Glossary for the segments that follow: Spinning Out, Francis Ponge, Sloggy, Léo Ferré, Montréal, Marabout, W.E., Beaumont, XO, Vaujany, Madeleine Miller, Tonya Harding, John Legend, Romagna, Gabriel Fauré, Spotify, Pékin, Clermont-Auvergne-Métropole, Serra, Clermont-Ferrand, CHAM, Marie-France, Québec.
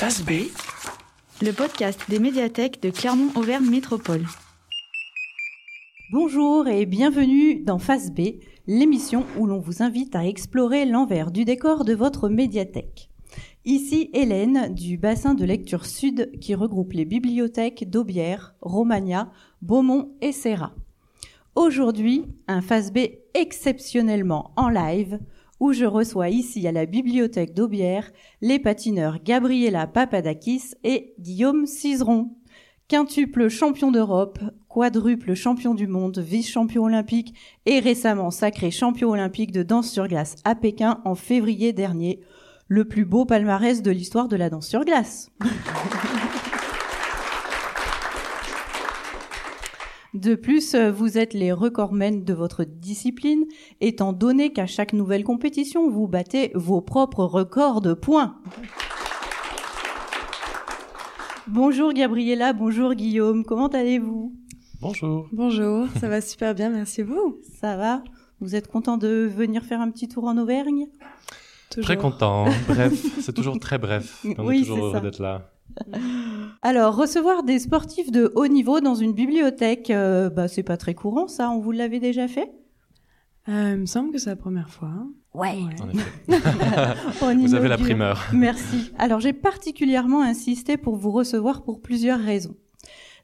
Face B, le podcast des médiathèques de Clermont-Auvergne-Métropole. Bonjour et bienvenue dans Face B, l'émission où l'on vous invite à explorer l'envers du décor de votre médiathèque. Ici Hélène du bassin de lecture sud qui regroupe les bibliothèques d'Aubière, Romagna, Beaumont et Serra. Aujourd'hui, un Face B exceptionnellement en live, où je reçois ici à la bibliothèque d'Aubière les patineurs Gabriella Papadakis et Guillaume Cizeron. Quintuple champion d'Europe, quadruple champion du monde, vice-champion olympique et récemment sacré champion olympique de danse sur glace à Pékin en février dernier. Le plus beau palmarès de l'histoire de la danse sur glace. De plus, vous êtes les recordmen de votre discipline, étant donné qu'à chaque nouvelle compétition, vous battez vos propres records de points. Bonjour Gabriella, bonjour Guillaume, comment allez-vous ? Bonjour. Bonjour, ça va super bien, merci vous. Ça va ? Vous êtes content de venir faire un petit tour en Auvergne ? Toujours. Très content, bref, c'est toujours très bref, on est toujours heureux d'être là. Alors, recevoir des sportifs de haut niveau dans une bibliothèque, c'est pas très courant ça, on vous l'avait déjà fait ? Il me semble que c'est la première fois. Ouais. En effet. Vous avez la primeur. Merci. Alors, j'ai particulièrement insisté pour vous recevoir pour plusieurs raisons.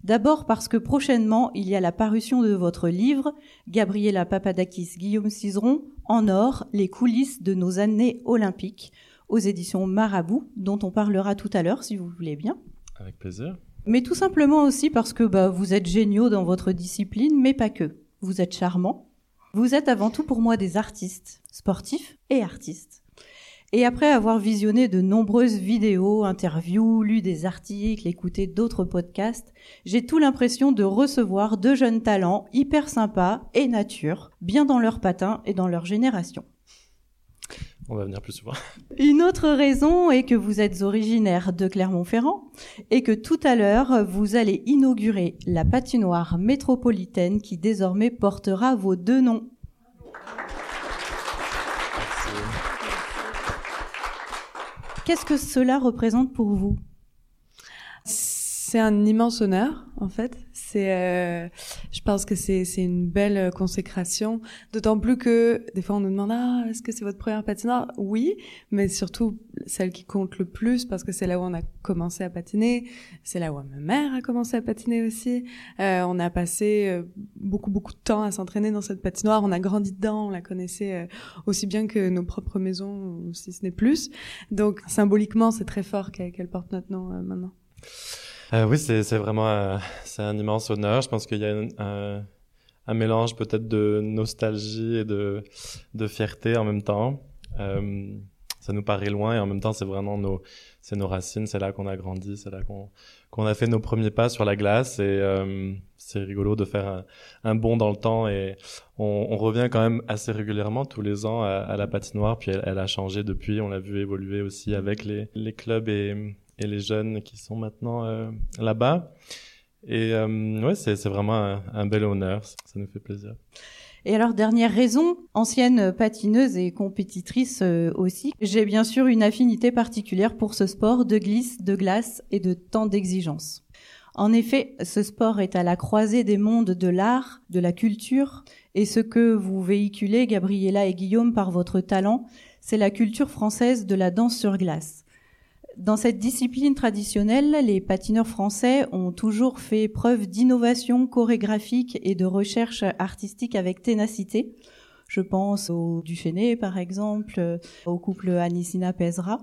D'abord parce que prochainement, il y a la parution de votre livre, Gabriella Papadakis, Guillaume Cizeron, En or, les coulisses de nos années olympiques, aux éditions Marabout, dont on parlera tout à l'heure, si vous voulez bien. Avec plaisir. Mais tout simplement aussi parce que vous êtes géniaux dans votre discipline, mais pas que. Vous êtes charmants. Vous êtes avant tout pour moi des artistes, sportifs et artistes. Et après avoir visionné de nombreuses vidéos, interviews, lu des articles, écouté d'autres podcasts, j'ai tout l'impression de recevoir deux jeunes talents hyper sympas et nature, bien dans leur patin et dans leur génération. On va venir plus souvent. Une autre raison est que vous êtes originaire de Clermont-Ferrand et que tout à l'heure, vous allez inaugurer la patinoire métropolitaine qui désormais portera vos deux noms. Merci. Qu'est-ce que cela représente pour vous ? C'est un immense honneur, en fait. Je pense que c'est une belle consécration. D'autant plus que, des fois, on nous demande, est-ce que c'est votre première patinoire ? Oui, mais surtout, celle qui compte le plus, parce que c'est là où on a commencé à patiner. C'est là où ma mère a commencé à patiner aussi. On a passé beaucoup, beaucoup de temps à s'entraîner dans cette patinoire. On a grandi dedans, on la connaissait aussi bien que nos propres maisons, si ce n'est plus. Donc, symboliquement, c'est très fort qu'elle porte notre nom maintenant. Oui, c'est vraiment c'est un immense honneur. Je pense qu'il y a un mélange peut-être de nostalgie et de fierté en même temps. Ça nous paraît loin et en même temps, c'est vraiment nos racines. C'est là qu'on a grandi, c'est là qu'on a fait nos premiers pas sur la glace. Et c'est rigolo de faire un bond dans le temps. Et on revient quand même assez régulièrement tous les ans à la patinoire. Puis elle a changé depuis. On l'a vu évoluer aussi avec les clubs et les jeunes qui sont maintenant là-bas. Et ouais, c'est vraiment un bel honneur, ça nous fait plaisir. Et alors, dernière raison, ancienne patineuse et compétitrice aussi, j'ai bien sûr une affinité particulière pour ce sport de glisse, de glace et de tant d'exigences. En effet, ce sport est à la croisée des mondes de l'art, de la culture, et ce que vous véhiculez, Gabriella et Guillaume, par votre talent, c'est la culture française de la danse sur glace. Dans cette discipline traditionnelle, les patineurs français ont toujours fait preuve d'innovation chorégraphique et de recherche artistique avec ténacité. Je pense au Duchesnay, par exemple, au couple Anissina-Pezra.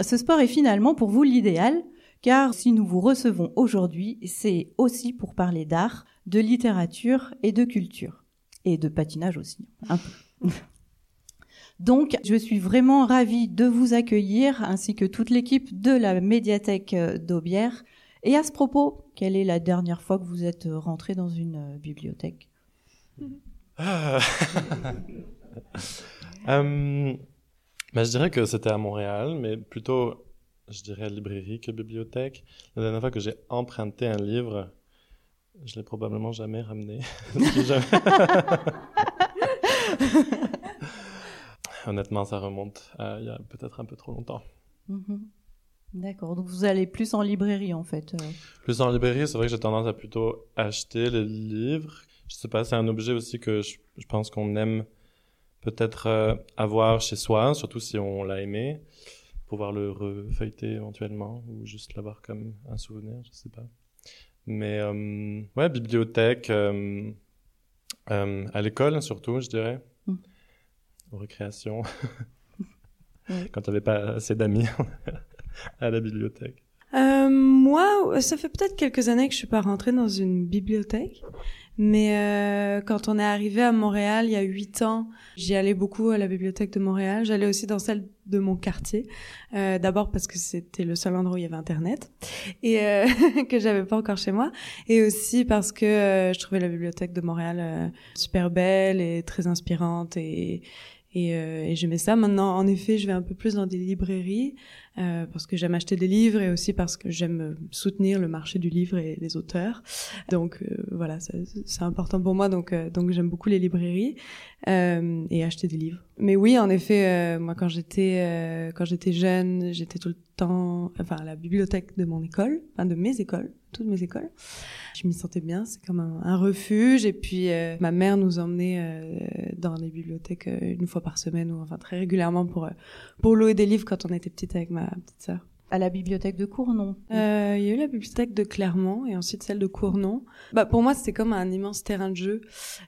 Ce sport est finalement pour vous l'idéal, car si nous vous recevons aujourd'hui, c'est aussi pour parler d'art, de littérature et de culture. Et de patinage aussi, un peu. Donc, je suis vraiment ravie de vous accueillir, ainsi que toute l'équipe de la médiathèque d'Aubière. Et à ce propos, quelle est la dernière fois que vous êtes rentré dans une bibliothèque ? Je dirais que c'était à Montréal, mais plutôt, je dirais, librairie que bibliothèque. La dernière fois que j'ai emprunté un livre, je ne l'ai probablement jamais ramené. Honnêtement, ça remonte il y a peut-être un peu trop longtemps. D'accord, donc vous allez plus en librairie en fait. Plus en librairie, c'est vrai que j'ai tendance à plutôt acheter les livres. Je sais pas, c'est un objet aussi que je pense qu'on aime peut-être avoir chez soi, surtout si on l'a aimé, pouvoir le refeuilleter éventuellement ou juste l'avoir comme un souvenir, je sais pas. Mais ouais, bibliothèque, à l'école surtout, je dirais, aux récréations, quand t'avais pas assez d'amis. À la bibliothèque. Moi, ça fait peut-être quelques années que je suis pas rentrée dans une bibliothèque, mais quand on est arrivé à Montréal il y a 8 ans, j'y allais beaucoup à la bibliothèque de Montréal. J'allais aussi dans celle de mon quartier, d'abord parce que c'était le seul endroit où il y avait internet et que j'avais pas encore chez moi, et aussi parce que je trouvais la bibliothèque de Montréal super belle et très inspirante et j'aimais ça. Maintenant, en effet, je vais un peu plus dans des librairies parce que j'aime acheter des livres et aussi parce que j'aime soutenir le marché du livre et les auteurs. Donc voilà, c'est important pour moi. Donc j'aime beaucoup les librairies et acheter des livres. Mais oui, en effet, moi quand j'étais jeune, j'étais tout le temps, à la bibliothèque de mon école, de mes écoles. Toutes mes écoles. Je m'y sentais bien, c'est comme un refuge. Et puis, ma mère nous emmenait dans les bibliothèques une fois par semaine, ou très régulièrement pour louer des livres quand on était petite avec ma petite sœur. À la bibliothèque de Cournon. Il y a eu la bibliothèque de Clermont et ensuite celle de Cournon. Pour moi, c'était comme un immense terrain de jeu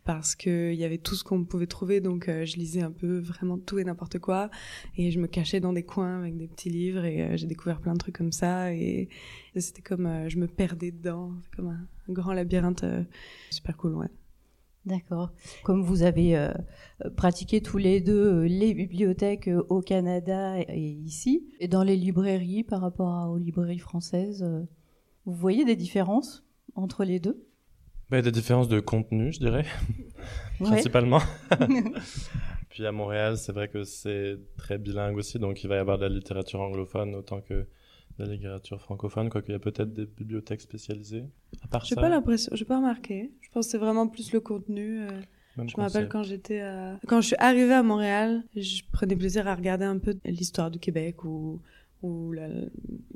parce que il y avait tout ce qu'on pouvait trouver. Donc, je lisais un peu vraiment tout et n'importe quoi. Et je me cachais dans des coins avec des petits livres et j'ai découvert plein de trucs comme ça. Et c'était comme, je me perdais dedans. C'est comme un grand labyrinthe super cool, ouais. D'accord. Comme vous avez pratiqué tous les deux les bibliothèques au Canada et ici, et dans les librairies par rapport aux librairies françaises, vous voyez des différences entre les deux ? Des différences de contenu, je dirais, ouais. Principalement. Puis à Montréal, c'est vrai que c'est très bilingue aussi, donc il va y avoir de la littérature anglophone autant que de la littérature francophone, quoiqu'il y a peut-être des bibliothèques spécialisées. À part ça, j'ai pas l'impression, j'ai pas remarqué. Je pense que c'est vraiment plus le contenu. Je me rappelle quand je suis arrivée à Montréal, je prenais plaisir à regarder un peu l'histoire du Québec ou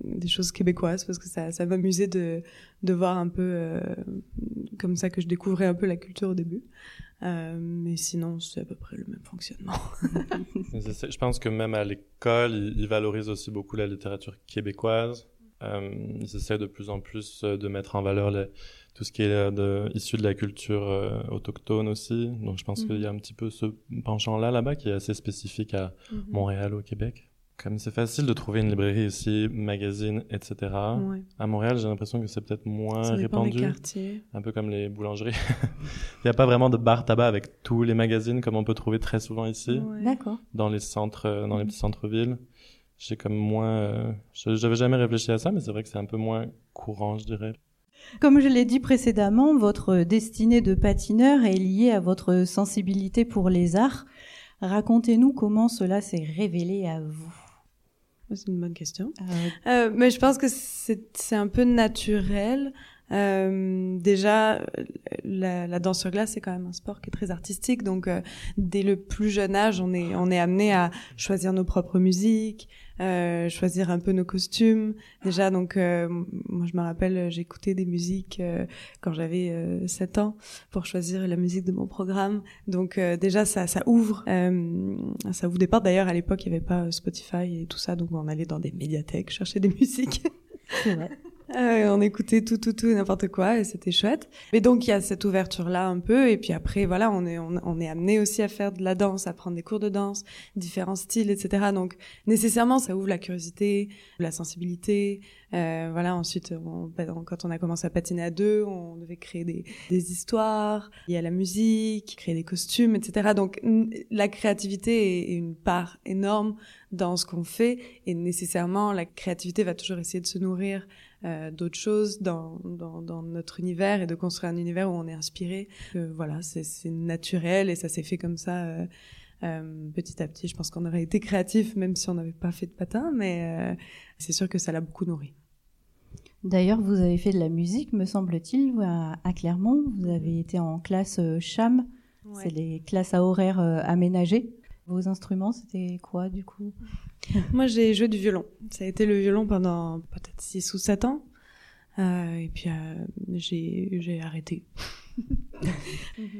des choses québécoises parce que ça m'amusait de voir un peu comme ça que je découvrais un peu la culture au début. Mais sinon, c'est à peu près le même fonctionnement. Je pense que même à l'école, ils valorisent aussi beaucoup la littérature québécoise. Ils essaient de plus en plus de mettre en valeur tout ce qui est issu de la culture autochtone aussi. Donc, je pense qu'il y a un petit peu ce penchant-là, là-bas, qui est assez spécifique à Montréal, au Québec. Comme c'est facile de trouver une librairie ici, magazine, etc. Ouais. À Montréal, j'ai l'impression que c'est peut-être moins répandu. Ça dépend des quartiers. Un peu comme les boulangeries. Il n'y a pas vraiment de bar tabac avec tous les magazines comme on peut trouver très souvent ici. Ouais. D'accord. Dans les centres, dans les petits centres-villes. J'ai comme moins... j'avais jamais réfléchi à ça, mais c'est vrai que c'est un peu moins courant, je dirais. Comme je l'ai dit précédemment, votre destinée de patineur est liée à votre sensibilité pour les arts. Racontez-nous comment cela s'est révélé à vous. C'est une bonne question. Mais je pense que c'est un peu naturel. Déjà, la danse sur glace, c'est quand même un sport qui est très artistique. Donc, dès le plus jeune âge, on est amené à choisir nos propres musiques, choisir un peu nos costumes. Déjà, donc, moi, je me rappelle, j'écoutais des musiques quand j'avais 7 ans pour choisir la musique de mon programme. Donc, déjà, ça ouvre. Ça ouvre des portes. D'ailleurs, à l'époque, il n'y avait pas Spotify et tout ça. Donc, on allait dans des médiathèques chercher des musiques. C'est vrai. On écoutait tout et n'importe quoi et c'était chouette. Mais donc il y a cette ouverture là un peu et puis après voilà, on est amené aussi à faire de la danse, à prendre des cours de danse, différents styles, etc. Donc nécessairement ça ouvre la curiosité, la sensibilité. Voilà, ensuite quand on a commencé à patiner à deux, on devait créer des histoires, il y a la musique, créer des costumes, etc. Donc la créativité est une part énorme dans ce qu'on fait et nécessairement la créativité va toujours essayer de se nourrir d'autres choses dans notre univers et de construire un univers où on est inspiré. Voilà, c'est naturel et ça s'est fait comme ça petit à petit. Je pense qu'on aurait été créatif même si on n'avait pas fait de patin, mais c'est sûr que ça l'a beaucoup nourri. D'ailleurs, vous avez fait de la musique, me semble-t-il, à Clermont. Vous avez été en classe CHAM, ouais. C'est les classes à horaires aménagés. Vos instruments, c'était quoi du coup? Moi, j'ai joué du violon. Ça a été le violon pendant peut-être 6 ou 7 ans. Et puis, j'ai arrêté.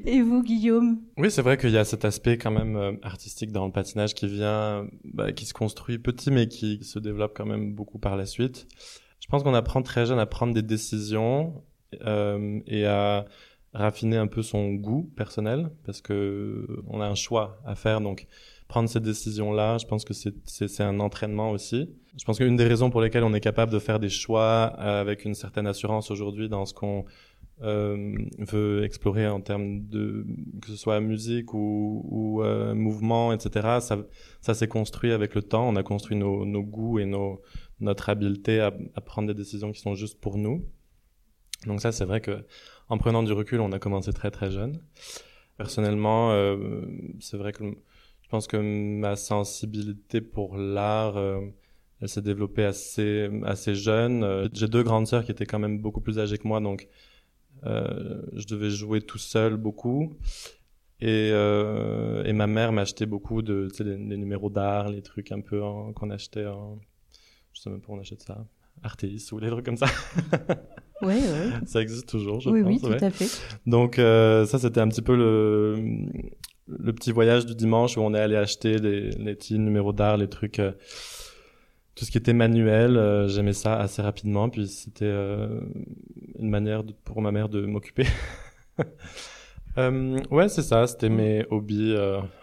Et vous, Guillaume? Oui, c'est vrai qu'il y a cet aspect quand même artistique dans le patinage qui vient, qui se construit petit, mais qui se développe quand même beaucoup par la suite. Je pense qu'on apprend très jeune à prendre des décisions et à raffiner un peu son goût personnel, parce que on a un choix à faire, donc prendre ces décisions-là, je pense que c'est un entraînement aussi. Je pense qu'une des raisons pour lesquelles on est capable de faire des choix avec une certaine assurance aujourd'hui dans ce qu'on veut explorer en termes de, que ce soit musique ou mouvement, etc., ça s'est construit avec le temps. On a construit nos goûts et notre habileté à prendre des décisions qui sont juste pour nous. Donc ça, c'est vrai que en prenant du recul, on a commencé très très jeune. Personnellement, c'est vrai que je pense que ma sensibilité pour l'art, elle s'est développée assez jeune. J'ai 2 grandes sœurs qui étaient quand même beaucoup plus âgées que moi, donc je devais jouer tout seul beaucoup. Et ma mère m'achetait beaucoup de, tu sais, les numéros d'art, les trucs un peu qu'on achetait en... Je sais même pas où on achète ça. Arteis ou les trucs comme ça. Ouais, ouais. Ça existe toujours, je pense. Oui, tout à fait. Donc, ça, c'était un petit peu le petit voyage du dimanche où on est allé acheter les petits numéros d'art, les trucs... tout ce qui était manuel, j'aimais ça assez rapidement. Puis c'était une manière pour ma mère de m'occuper. Ouais, c'est ça. C'était mes hobbies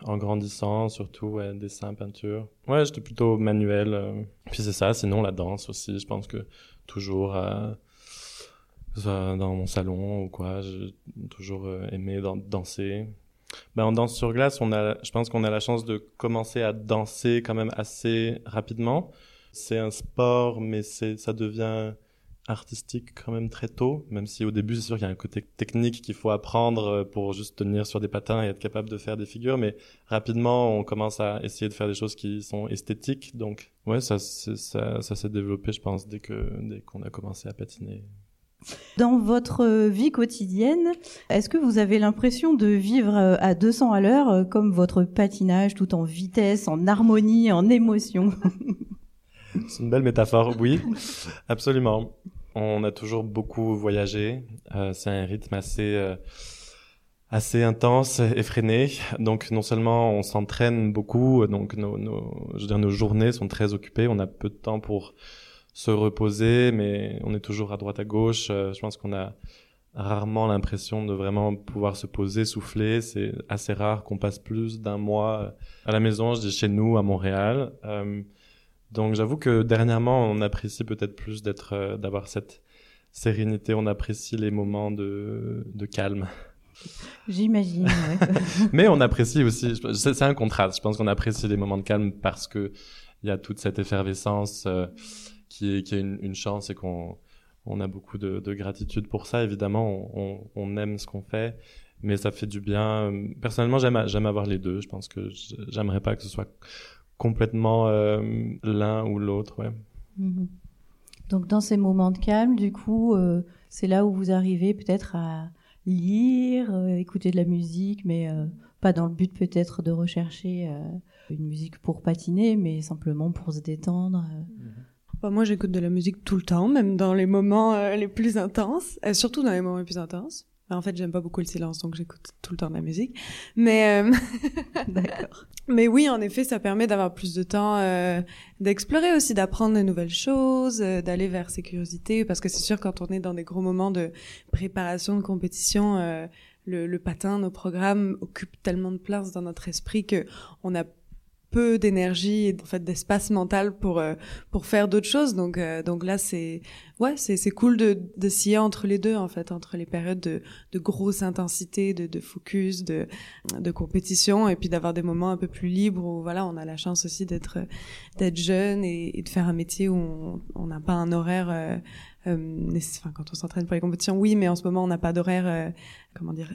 en grandissant, surtout dessin, peinture. Ouais, j'étais plutôt manuel. Puis c'est ça. Sinon, la danse aussi. Je pense que toujours... dans mon salon ou quoi, j'ai toujours aimé danser. En danse sur glace, je pense qu'on a la chance de commencer à danser quand même assez rapidement. C'est un sport, mais ça devient artistique quand même très tôt, même si au début, c'est sûr qu'il y a un côté technique qu'il faut apprendre pour juste tenir sur des patins et être capable de faire des figures, mais rapidement, on commence à essayer de faire des choses qui sont esthétiques. Donc, ouais, ça s'est développé, je pense, dès qu'on a commencé à patiner. Dans votre vie quotidienne, est-ce que vous avez l'impression de vivre à 200 à l'heure, comme votre patinage, tout en vitesse, en harmonie, en émotion? C'est une belle métaphore, oui, absolument. On a toujours beaucoup voyagé, c'est un rythme assez intense, effréné. Donc non seulement on s'entraîne beaucoup, donc nos journées sont très occupées, on a peu de temps pour... se reposer, mais on est toujours à droite à gauche. Je pense qu'on a rarement l'impression de vraiment pouvoir se poser, souffler. C'est assez rare qu'on passe plus d'un mois à la maison, je dis chez nous, à Montréal. Donc j'avoue que dernièrement, on apprécie peut-être plus d'avoir cette sérénité. On apprécie les moments de calme. J'imagine, ouais. Mais on apprécie aussi, c'est un contraste. Je pense qu'on apprécie les moments de calme parce qu'il y a toute cette effervescence... qui est une chance et qu'on a beaucoup de gratitude pour ça. Évidemment, on aime ce qu'on fait, mais ça fait du bien. Personnellement, j'aime avoir les deux. Je pense que j'aimerais pas que ce soit complètement l'un ou l'autre. Ouais. Mmh. Donc, dans ces moments de calme, du coup, c'est là où vous arrivez peut-être à lire, écouter de la musique, mais pas dans le but peut-être de rechercher une musique pour patiner, mais simplement pour se détendre. Mmh. Moi, j'écoute de la musique tout le temps, même dans les moments les plus intenses, surtout dans les moments les plus intenses. En fait, j'aime pas beaucoup le silence, donc j'écoute tout le temps de la musique. Mais d'accord. Mais oui, en effet, ça permet d'avoir plus de temps, d'explorer aussi, d'apprendre de nouvelles choses, d'aller vers ses curiosités, parce que c'est sûr, quand on est dans des gros moments de préparation, de compétition, le patin, nos programmes occupent tellement de place dans notre esprit que on a peu d'énergie et en fait d'espace mental pour faire d'autres choses, donc là c'est cool de scier entre les deux, en fait, entre les périodes de grosse intensité, de focus, de compétition, et puis d'avoir des moments un peu plus libres où voilà, on a la chance aussi d'être jeune et de faire un métier où on n'a pas un horaire quand on s'entraîne pour les compétitions, oui, mais en ce moment on n'a pas d'horaire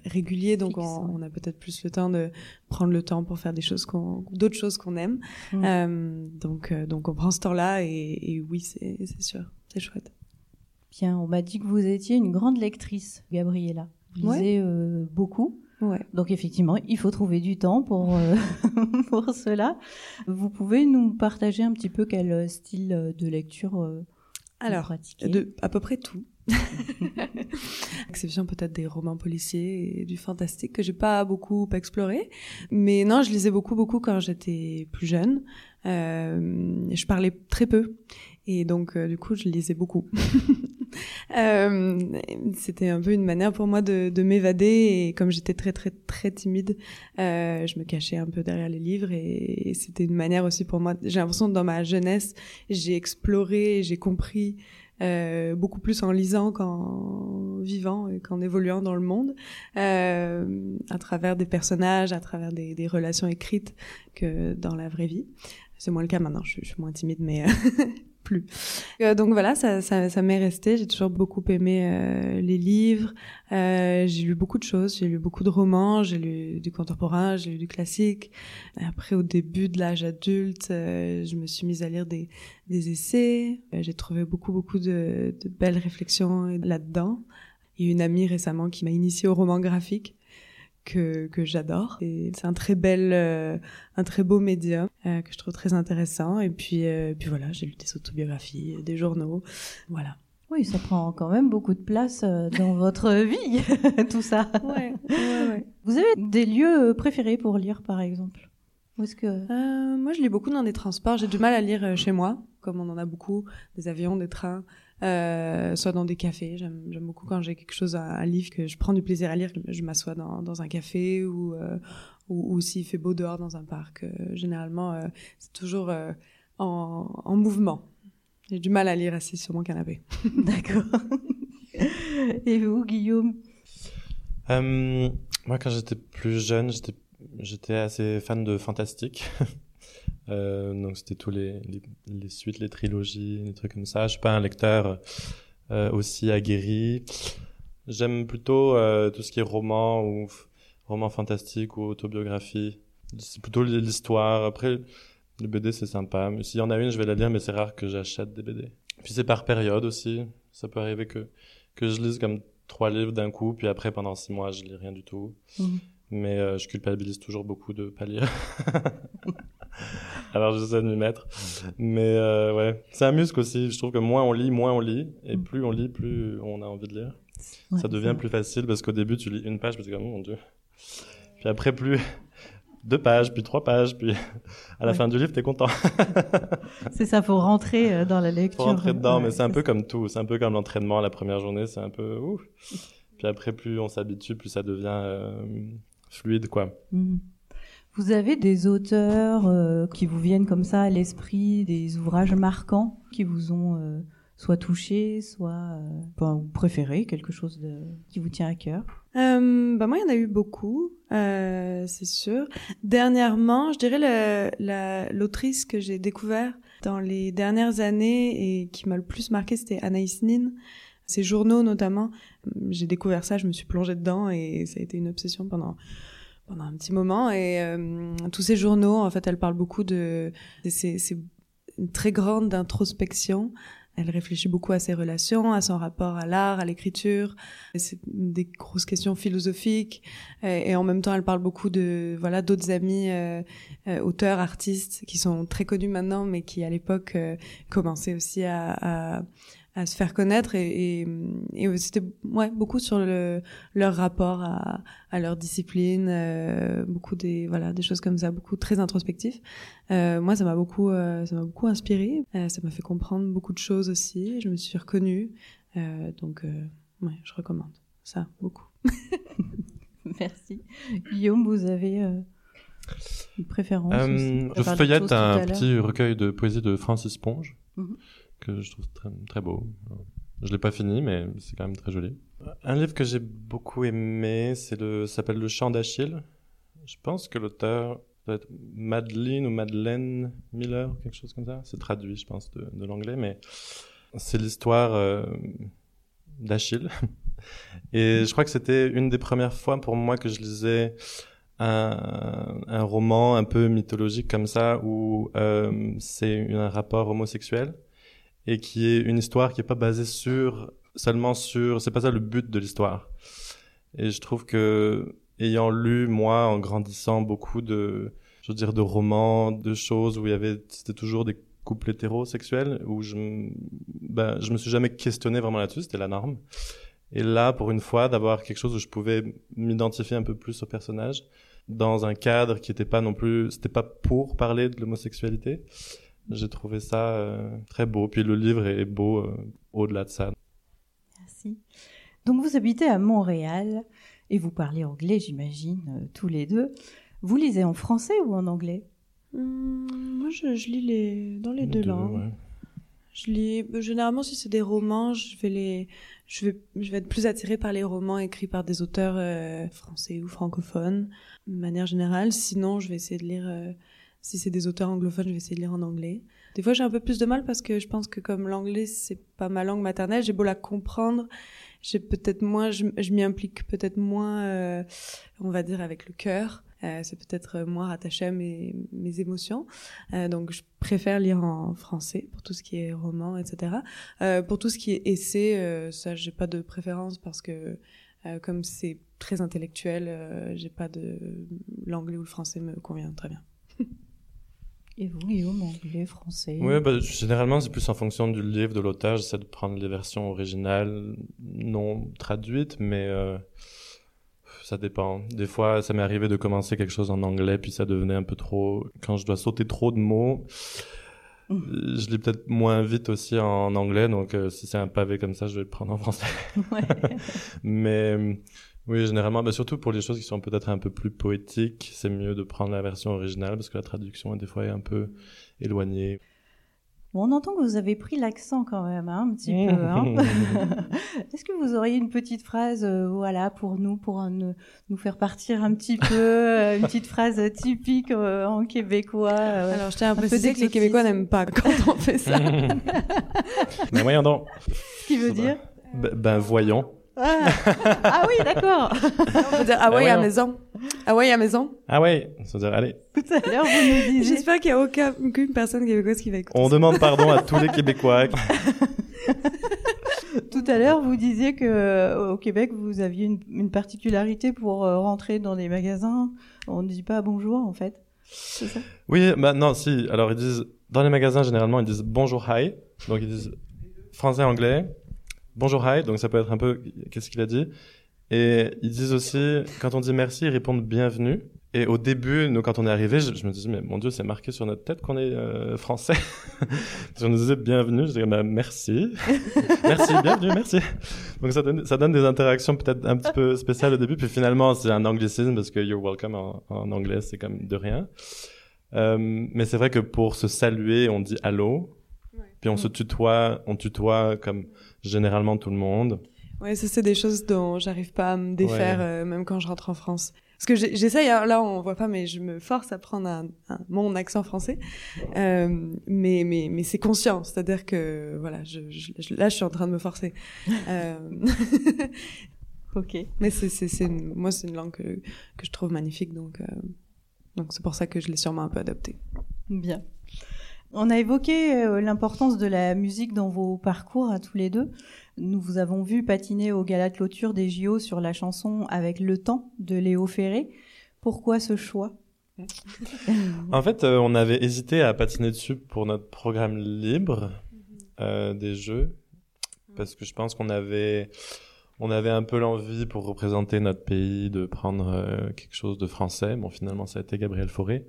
régulier, donc on a peut-être plus le temps de prendre le temps pour faire d'autres choses qu'on aime. Mmh. Donc on prend ce temps-là et oui, c'est sûr, c'est chouette. Bien, on m'a dit que vous étiez une grande lectrice, Gabriella. Vous lisez beaucoup. Ouais. Donc effectivement, il faut trouver du temps pour, pour cela. Vous pouvez nous partager un petit peu quel style de lecture vous pratiquez ? Alors, à peu près tout. Exception peut-être des romans policiers et du fantastique que j'ai pas beaucoup exploré, mais non, je lisais beaucoup quand j'étais plus jeune. Je parlais très peu et donc du coup je lisais beaucoup. C'était un peu une manière pour moi de m'évader, et comme j'étais très timide, je me cachais un peu derrière les livres, et c'était une manière aussi pour moi, j'ai l'impression que dans ma jeunesse j'ai exploré, j'ai compris beaucoup plus en lisant qu'en vivant et qu'en évoluant dans le monde, à travers des personnages, à travers des relations écrites que dans la vraie vie. C'est moins le cas maintenant, je suis moins timide, mais plus. Donc voilà, ça m'est resté. J'ai toujours beaucoup aimé les livres. J'ai lu beaucoup de choses, j'ai lu beaucoup de romans, j'ai lu du contemporain, j'ai lu du classique. Après, au début de l'âge adulte, je me suis mise à lire des essais. J'ai trouvé beaucoup de belles réflexions là-dedans. Il y a une amie récemment qui m'a initiée au roman graphique que j'adore. Et c'est un très beau médium que je trouve très intéressant. Et puis voilà, j'ai lu des autobiographies, des journaux, voilà. Oui, ça prend quand même beaucoup de place dans votre vie, tout ça. Ouais. Vous avez des lieux préférés pour lire, par exemple ? Où est-ce que... moi, je lis beaucoup dans des transports. J'ai du mal à lire chez moi, comme on en a beaucoup, des avions, des trains, soit dans des cafés. J'aime beaucoup quand j'ai quelque chose, un livre que je prends du plaisir à lire, je m'assois dans un café ou s'il fait beau dehors dans un parc. Généralement, c'est toujours en mouvement. J'ai du mal à lire assis sur mon canapé. D'accord. Et vous, Guillaume ? Moi, quand j'étais plus jeune, j'étais assez fan de fantastique. Donc c'était tous les suites, les trilogies, les trucs comme ça. Je suis pas un lecteur aussi aguerri. J'aime plutôt tout ce qui est roman ou roman fantastique ou autobiographie. C'est plutôt l'histoire. Après, les BD, c'est sympa. Mais s'il y en a une, je vais la lire, mais c'est rare que j'achète des BD. Puis c'est par période aussi. Ça peut arriver que je lise comme 3 livres d'un coup, puis après, pendant 6 mois, je lis rien du tout. Mmh. Mais je culpabilise toujours beaucoup de pas lire. Alors j'essaie de m'y mettre. Mais ouais, c'est un muscle aussi. Je trouve que moins on lit. Et plus on lit, plus on a envie de lire. Ouais, ça devient plus facile parce qu'au début, tu lis une page, puis tu es comme, oh mon Dieu. Puis après, plus 2 pages, puis 3 pages, puis à la fin du livre, tu es content. C'est ça, faut rentrer dans la lecture. Faut rentrer dedans, mais c'est un peu comme tout. C'est un peu comme l'entraînement, la première journée, c'est un peu ouf. Puis après, plus on s'habitue, plus ça devient... fluide, quoi. Mmh. Vous avez des auteurs qui vous viennent comme ça à l'esprit, des ouvrages marquants qui vous ont soit touché, soit préféré, quelque chose qui vous tient à cœur ? Moi, il y en a eu beaucoup, c'est sûr. Dernièrement, je dirais l'autrice que j'ai découverte dans les dernières années et qui m'a le plus marquée, c'était Anaïs Nin. Ces journaux, notamment, j'ai découvert ça, je me suis plongée dedans et ça a été une obsession pendant un petit moment. Et tous ces journaux, en fait, elle parle beaucoup de... C'est une très grande introspection. Elle réfléchit beaucoup à ses relations, à son rapport à l'art, à l'écriture. Et c'est des grosses questions philosophiques. Et en même temps, elle parle beaucoup d'autres amis, auteurs, artistes, qui sont très connus maintenant, mais qui, à l'époque, commençaient aussi à se faire connaître et c'était beaucoup sur leur rapport à leur discipline, beaucoup des choses comme ça, beaucoup très introspectif. Moi, ça m'a beaucoup inspirée, ça m'a fait comprendre beaucoup de choses aussi, je me suis reconnue, donc je recommande ça beaucoup. Merci. Guillaume, vous avez une préférence je feuillette un petit recueil de poésie de Francis Ponge. Mm-hmm. Que je trouve très, très beau. Je l'ai pas fini, mais c'est quand même très joli. Un livre que j'ai beaucoup aimé, ça s'appelle Le Chant d'Achille. Je pense que l'auteur doit être Madeleine ou Madeleine Miller, quelque chose comme ça. C'est traduit, je pense, de l'anglais, mais c'est l'histoire d'Achille. Et je crois que c'était une des premières fois pour moi que je lisais un roman un peu mythologique comme ça, où c'est un rapport homosexuel. Et qui est une histoire qui est pas basée seulement sur, c'est pas ça le but de l'histoire. Et je trouve que ayant lu, moi, en grandissant, beaucoup de, je veux dire, de romans, de choses où il y avait, c'était toujours des couples hétérosexuels, où je me suis jamais questionné vraiment là-dessus, c'était la norme. Et là, pour une fois, d'avoir quelque chose où je pouvais m'identifier un peu plus au personnage, dans un cadre qui était pas non plus, c'était pas pour parler de l'homosexualité. J'ai trouvé ça très beau. Puis le livre est beau au-delà de ça. Merci. Donc vous habitez à Montréal et vous parlez anglais, j'imagine, tous les deux. Vous lisez en français ou en anglais ? Moi, je lis dans les deux langues. Ouais. Je lis généralement, si c'est des romans, je vais être plus attirée par les romans écrits par des auteurs français ou francophones, de manière générale. Sinon, je vais essayer de lire. Si c'est des auteurs anglophones, je vais essayer de lire en anglais. Des fois, j'ai un peu plus de mal parce que je pense que comme l'anglais, c'est pas ma langue maternelle, j'ai beau la comprendre, j'ai peut-être moins, je m'y implique peut-être moins, on va dire, avec le cœur. C'est peut-être moins rattaché à mes émotions. Donc, je préfère lire en français pour tout ce qui est roman, etc. Pour tout ce qui est essai, ça, j'ai pas de préférence parce que comme c'est très intellectuel, j'ai pas de... L'anglais ou le français me convient très bien. Et vous, Guillaume, anglais, français? Oui, généralement, c'est plus en fonction du livre, de l'auteur. J'essaie de prendre les versions originales, non traduites, mais ça dépend. Des fois, ça m'est arrivé de commencer quelque chose en anglais, puis ça devenait un peu trop... Quand je dois sauter trop de mots, je lis peut-être moins vite aussi en anglais, donc si c'est un pavé comme ça, je vais le prendre en français. Ouais. Mais... Oui, généralement, surtout pour les choses qui sont peut-être un peu plus poétiques, c'est mieux de prendre la version originale parce que la traduction, des fois, est un peu éloignée. Bon, on entend que vous avez pris l'accent quand même, hein, un petit peu. Hein. Est-ce que vous auriez une petite phrase, voilà, pour nous, pour nous faire partir un petit peu, une petite phrase typique en québécois Alors, je tiens à préciser que les Québécois n'aiment pas quand on fait ça. Mais voyons donc. Ce qui veut dire voyons. Ah oui, d'accord. On peut dire ah ouais à maison. Ah ouais à maison. Ah ouais, ça veut dire allez. Tout à l'heure vous nous disiez. J'espère qu'il n'y a aucune personne québécoise qui va écouter. On demande pardon à tous les Québécois. Tout à l'heure vous disiez que au Québec vous aviez une particularité pour rentrer dans les magasins. On ne dit pas bonjour en fait. C'est ça ? Oui, non, si. Alors ils disent dans les magasins généralement ils disent bonjour hi. Donc ils disent français anglais. Bonjour, hi, donc ça peut être un peu qu'est-ce qu'il a dit. Et ils disent aussi, quand on dit merci, ils répondent bienvenue. Et au début, nous, quand on est arrivé, je me disais, mais mon Dieu, c'est marqué sur notre tête qu'on est français. Parce qu'on nous disait bienvenue, je disais, merci. Merci, bienvenue, merci. Donc ça donne des interactions peut-être un petit peu spéciales au début. Puis finalement, c'est un anglicisme parce que you're welcome en anglais, c'est comme de rien. Mais c'est vrai que pour se saluer, on dit allô. Puis on se tutoie, comme généralement tout le monde. Ouais, ça c'est des choses dont j'arrive pas à me défaire, même quand je rentre en France. Parce que j'essaye, là on voit pas, mais je me force à prendre mon accent français. Mais c'est conscient, c'est-à-dire que voilà, là je suis en train de me forcer. Ok. Mais moi c'est une langue que je trouve magnifique, donc c'est pour ça que je l'ai sûrement un peu adoptée. Bien. On a évoqué l'importance de la musique dans vos parcours à tous les deux. Nous vous avons vu patiner au gala de clôture des JO sur la chanson Avec le temps de Léo Ferré. Pourquoi ce choix ? En fait, on avait hésité à patiner dessus pour notre programme libre des Jeux parce que je pense qu'on avait... On avait un peu l'envie pour représenter notre pays de prendre quelque chose de français. Bon, finalement, ça a été Gabriel Fauré.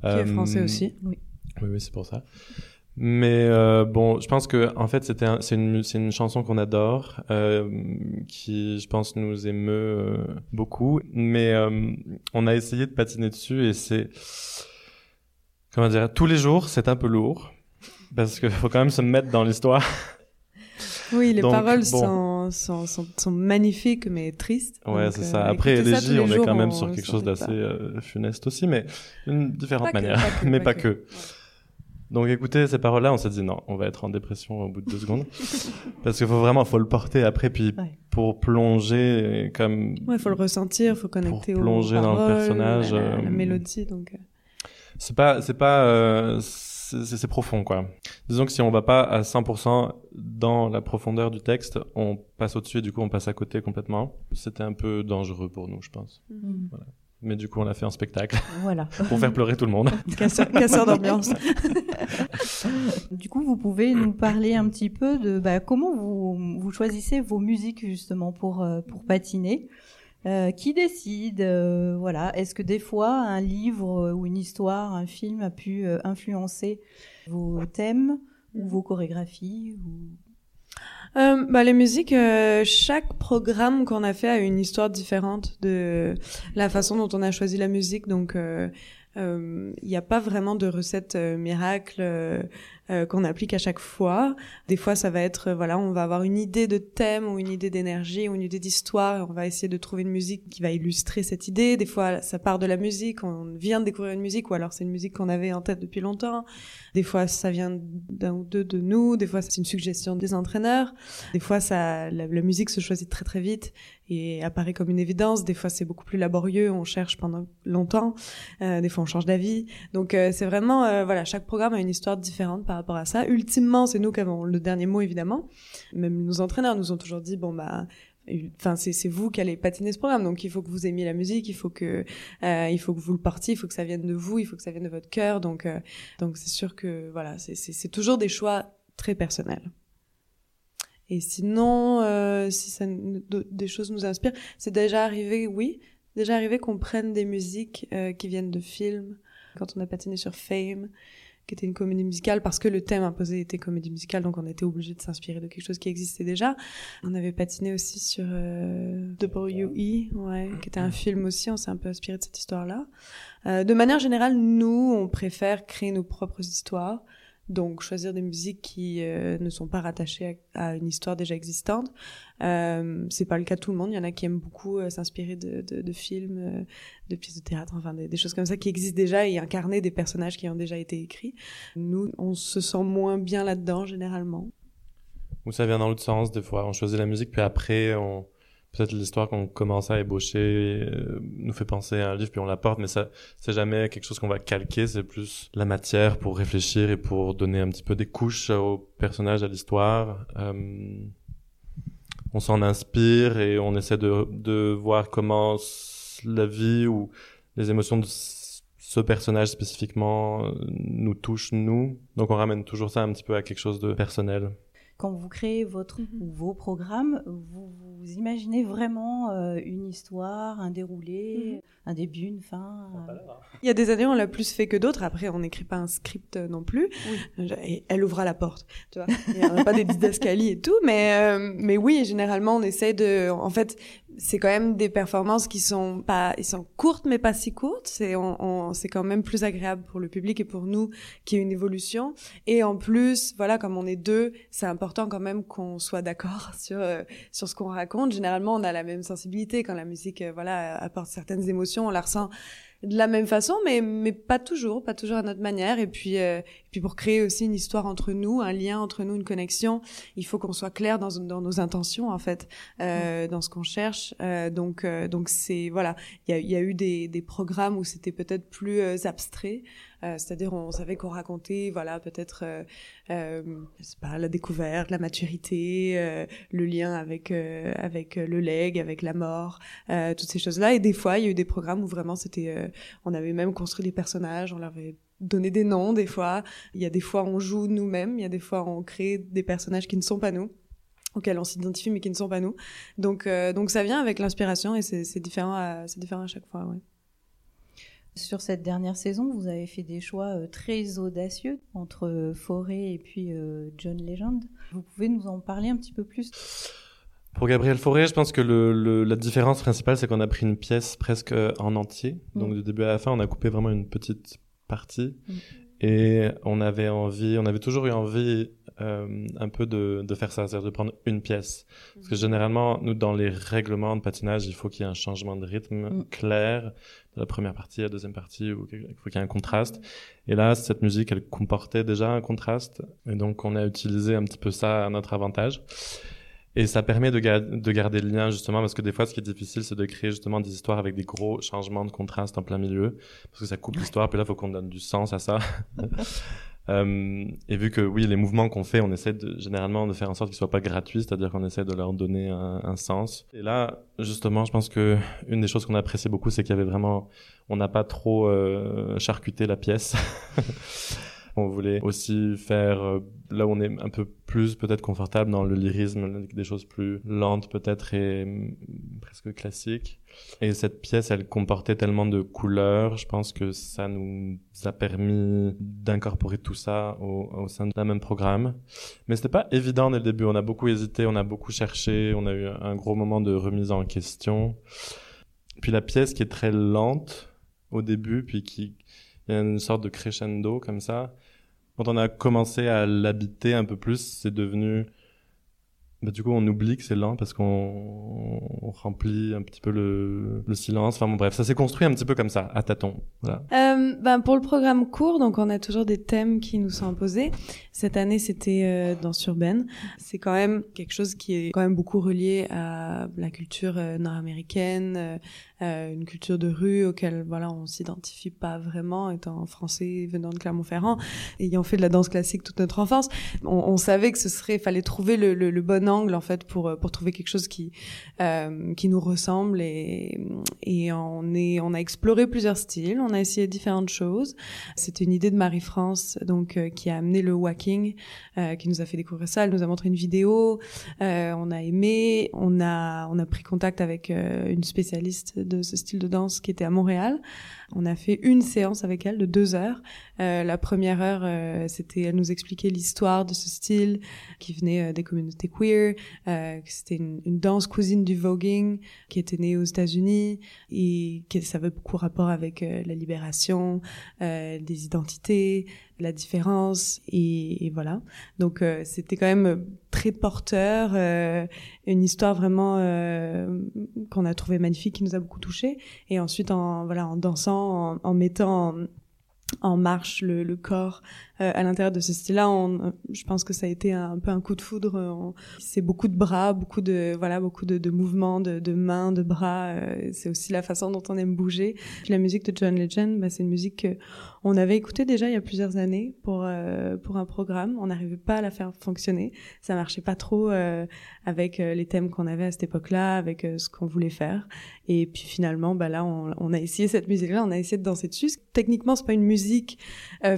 Qui est français aussi, oui. Oui, c'est pour ça. Mais je pense que en fait, c'est une chanson qu'on adore, qui, je pense, nous émeut beaucoup. Mais on a essayé de patiner dessus et c'est, comment dire, tous les jours, c'est un peu lourd parce qu'il faut quand même se mettre dans l'histoire. Oui, les paroles sont magnifiques mais tristes. Ouais, donc, c'est ça. Après les J, on est quand même sur quelque chose d'assez funeste aussi, mais d'une différente manière, mais pas que. Ouais. Donc écoutez ces paroles-là, on s'est dit non, on va être en dépression au bout de 2 secondes, parce qu'il faut le porter après, puis pour plonger comme. Ouais, faut le ressentir, faut connecter. Pour plonger dans le personnage, la mélodie donc. C'est pas c'est profond, quoi. Disons que si on va pas à 100% dans la profondeur du texte, on passe au-dessus et du coup on passe à côté complètement. C'était un peu dangereux pour nous, je pense. Mmh. Voilà. Mais du coup, on l'a fait en spectacle. Voilà. Pour faire pleurer tout le monde. Casseur d'ambiance. Du coup, vous pouvez nous parler un petit peu de comment vous choisissez vos musiques justement pour patiner. Qui décide, voilà. Est-ce que des fois un livre ou une histoire, un film a pu influencer vos thèmes ou vos chorégraphies ou... les musiques, chaque programme qu'on a fait a une histoire différente de la façon dont on a choisi la musique. Donc il n'y a pas vraiment de recette miracle qu'on applique à chaque fois. Des fois, ça va être, on va avoir une idée de thème ou une idée d'énergie ou une idée d'histoire, et on va essayer de trouver une musique qui va illustrer cette idée. Des fois, ça part de la musique, on vient de découvrir une musique, ou alors c'est une musique qu'on avait en tête depuis longtemps. Des fois, ça vient d'un ou deux de nous. Des fois, c'est une suggestion des entraîneurs. Des fois, la musique se choisit très très vite et apparaît comme une évidence. Des fois, c'est beaucoup plus laborieux, on cherche pendant longtemps. Des fois, on change d'avis. Donc, c'est vraiment, chaque programme a une histoire différente par rapport à ça. Ultimement, c'est nous qui avons le dernier mot, évidemment. Même nos entraîneurs nous ont toujours dit, c'est vous qui allez patiner ce programme, donc il faut que vous aimiez la musique, il faut que vous le portiez, il faut que ça vienne de vous, il faut que ça vienne de votre cœur. Donc, c'est sûr que, c'est toujours des choix très personnels. Et sinon, si ça, des choses nous inspirent, c'est déjà arrivé qu'on prenne des musiques qui viennent de films. Quand on a patiné sur Fame, qui était une comédie musicale, parce que le thème imposé était comédie musicale, donc on était obligé de s'inspirer de quelque chose qui existait déjà. On avait patiné aussi sur W.E., qui était un film aussi, on s'est un peu inspiré de cette histoire-là. De manière générale, nous, on préfère créer nos propres histoires, donc choisir des musiques qui ne sont pas rattachées à une histoire déjà existante. C'est pas le cas de tout le monde, il y en a qui aiment beaucoup s'inspirer de films, de pièces de théâtre, des choses comme ça qui existent déjà et incarner des personnages qui ont déjà été écrits. Nous, on se sent moins bien là-dedans généralement. Ou ça vient dans l'autre sens, des fois on choisit la musique puis après peut-être l'histoire qu'on commence à ébaucher nous fait penser à un livre, puis on la porte, mais ça, c'est jamais quelque chose qu'on va calquer, c'est plus la matière pour réfléchir et pour donner un petit peu des couches aux personnages, à l'histoire. On s'en inspire et on essaie de voir comment la vie ou les émotions de ce personnage spécifiquement nous touchent, nous. Donc on ramène toujours ça un petit peu à quelque chose de personnel. Quand vous créez vos programmes, vous imaginez vraiment une histoire, un déroulé, un début, une fin. Il y a des années, on l'a plus fait que d'autres. Après, on n'écrit pas un script non plus. Oui. Et elle ouvra la porte, tu vois. Il n'y a pas des didascalies et tout, mais oui, généralement, on essaie de... En fait, c'est quand même des performances qui sont pas... Ils sont courtes, mais pas si courtes. C'est quand même plus agréable pour le public et pour nous qu'il y ait une évolution. Et en plus, comme on est deux, c'est important quand même qu'on soit d'accord sur ce qu'on raconte. Généralement, on a la même sensibilité quand la musique apporte certaines émotions, on la ressent de la même façon, mais pas toujours à notre manière. Et puis pour créer aussi une histoire entre nous, un lien entre nous, une connexion, il faut qu'on soit clair dans nos intentions en fait, dans ce qu'on cherche. Donc c'est il y a eu des programmes où c'était peut-être plus abstrait. C'est-à-dire on savait qu'on racontait peut-être je sais pas, la découverte, la maturité, le lien avec le legs, avec la mort, toutes ces choses-là. Et des fois il y a eu des programmes où vraiment c'était on avait même construit des personnages, on leur avait donné des noms. Des fois il y a des fois on joue nous-mêmes, il y a des fois on crée des personnages qui ne sont pas nous, auxquels on s'identifie mais qui ne sont pas nous. Donc ça vient avec l'inspiration et c'est différent à chaque fois, ouais. Sur cette dernière saison, vous avez fait des choix très audacieux entre Fauré et puis John Legend. Vous pouvez nous en parler un petit peu plus ? Pour Gabriel Fauré, je pense que la différence principale, c'est qu'on a pris une pièce presque en entier. Donc, du début à la fin, on a coupé vraiment une petite partie. Et on avait toujours eu envie un peu de faire ça, c'est-à-dire de prendre une pièce. Parce que généralement, nous, dans les règlements de patinage, il faut qu'il y ait un changement de rythme clair de la première partie à la deuxième partie, où il faut qu'il y ait un contraste. Et là, cette musique, elle comportait déjà un contraste. Et donc, on a utilisé un petit peu ça à notre avantage. Et ça permet de garder le lien, justement, parce que des fois, ce qui est difficile, c'est de créer, justement, des histoires avec des gros changements de contraste en plein milieu, parce que ça coupe l'histoire, puis là, il faut qu'on donne du sens à ça. Et vu que oui, les mouvements qu'on fait, on essaie généralement de faire en sorte qu'ils soient pas gratuits, c'est-à-dire qu'on essaie de leur donner un sens. Et là, justement, je pense que une des choses qu'on appréciait beaucoup, c'est qu'il y avait vraiment, on n'a pas trop charcuté la pièce. On voulait aussi faire là où on est un peu plus peut-être confortable dans le lyrisme, des choses plus lentes peut-être et presque classiques. Et cette pièce, elle comportait tellement de couleurs, je pense que ça nous a permis d'incorporer tout ça au sein d'un même programme. Mais c'était pas évident dès le début, on a beaucoup hésité, on a beaucoup cherché, on a eu un gros moment de remise en question. Puis la pièce qui est très lente au début, puis qui il y a une sorte de crescendo comme ça. Quand on a commencé à l'habiter un peu plus, c'est devenu... Bah, du coup, on oublie que c'est lent parce qu'on remplit un petit peu le silence. Enfin bon, bref, ça s'est construit un petit peu comme ça, à tâtons. Voilà. Pour le programme court, donc on a toujours des thèmes qui nous sont imposés. Cette année, c'était danse urbaine. C'est quand même quelque chose qui est quand même beaucoup relié à la culture nord-américaine, une culture de rue auquel voilà, on s'identifie pas vraiment, étant français, venant de Clermont-Ferrand, ayant fait de la danse classique toute notre enfance. On savait que fallait trouver le bon angle en fait pour trouver quelque chose qui nous ressemble et on a exploré plusieurs styles, on a essayé différentes choses. C'était une idée de Marie-France donc qui a amené le walking, qui nous a fait découvrir ça. Elle nous a montré une vidéo, on a aimé, on a pris contact avec une spécialiste de ce style de danse qui était à Montréal. On a fait une séance avec elle de 2 heures. La première heure, elle nous expliquait l'histoire de ce style qui venait des communautés queer, que c'était une danse cousine du voguing qui était née aux États-Unis et que ça avait beaucoup rapport avec la libération des identités, la différence et voilà. Donc c'était quand même très porteur, une histoire vraiment qu'on a trouvé magnifique, qui nous a beaucoup touchés. Et ensuite en dansant, en mettant en marche le corps à l'intérieur de ce style-là, je pense que ça a été un peu un coup de foudre. C'est beaucoup de bras, beaucoup de mouvements, de mains, de bras. C'est aussi la façon dont on aime bouger. Puis la musique de John Legend, c'est une musique qu'on avait écoutée déjà il y a plusieurs années pour un programme. On n'arrivait pas à la faire fonctionner. Ça marchait pas trop avec les thèmes qu'on avait à cette époque-là, avec ce qu'on voulait faire. Et puis finalement, là, on a essayé cette musique-là, on a essayé de danser dessus. Techniquement, c'est pas une musique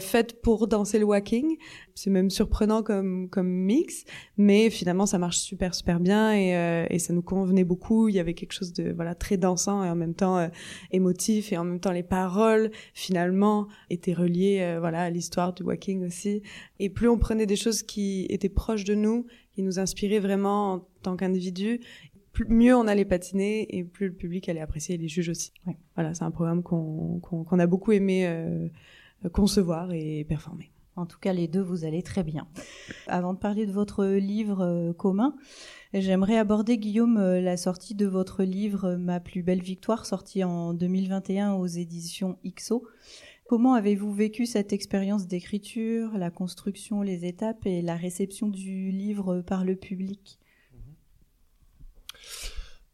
faite pour danser le walking. C'est même surprenant comme mix, mais finalement ça marche super super bien et ça nous convenait beaucoup. Il y avait quelque chose de très dansant et en même temps émotif, et en même temps les paroles finalement étaient reliées à l'histoire du walking aussi. Et plus on prenait des choses qui étaient proches de nous, qui nous inspiraient vraiment en tant qu'individus, mieux on allait patiner et plus le public allait apprécier, et les juges aussi. Ouais. Voilà, c'est un programme qu'on a beaucoup aimé concevoir et performer. En tout cas, les deux, vous allez très bien. Avant de parler de votre livre commun, j'aimerais aborder, Guillaume, la sortie de votre livre « Ma plus belle victoire », sorti en 2021 aux éditions XO. Comment avez-vous vécu cette expérience d'écriture, la construction, les étapes et la réception du livre par le public ?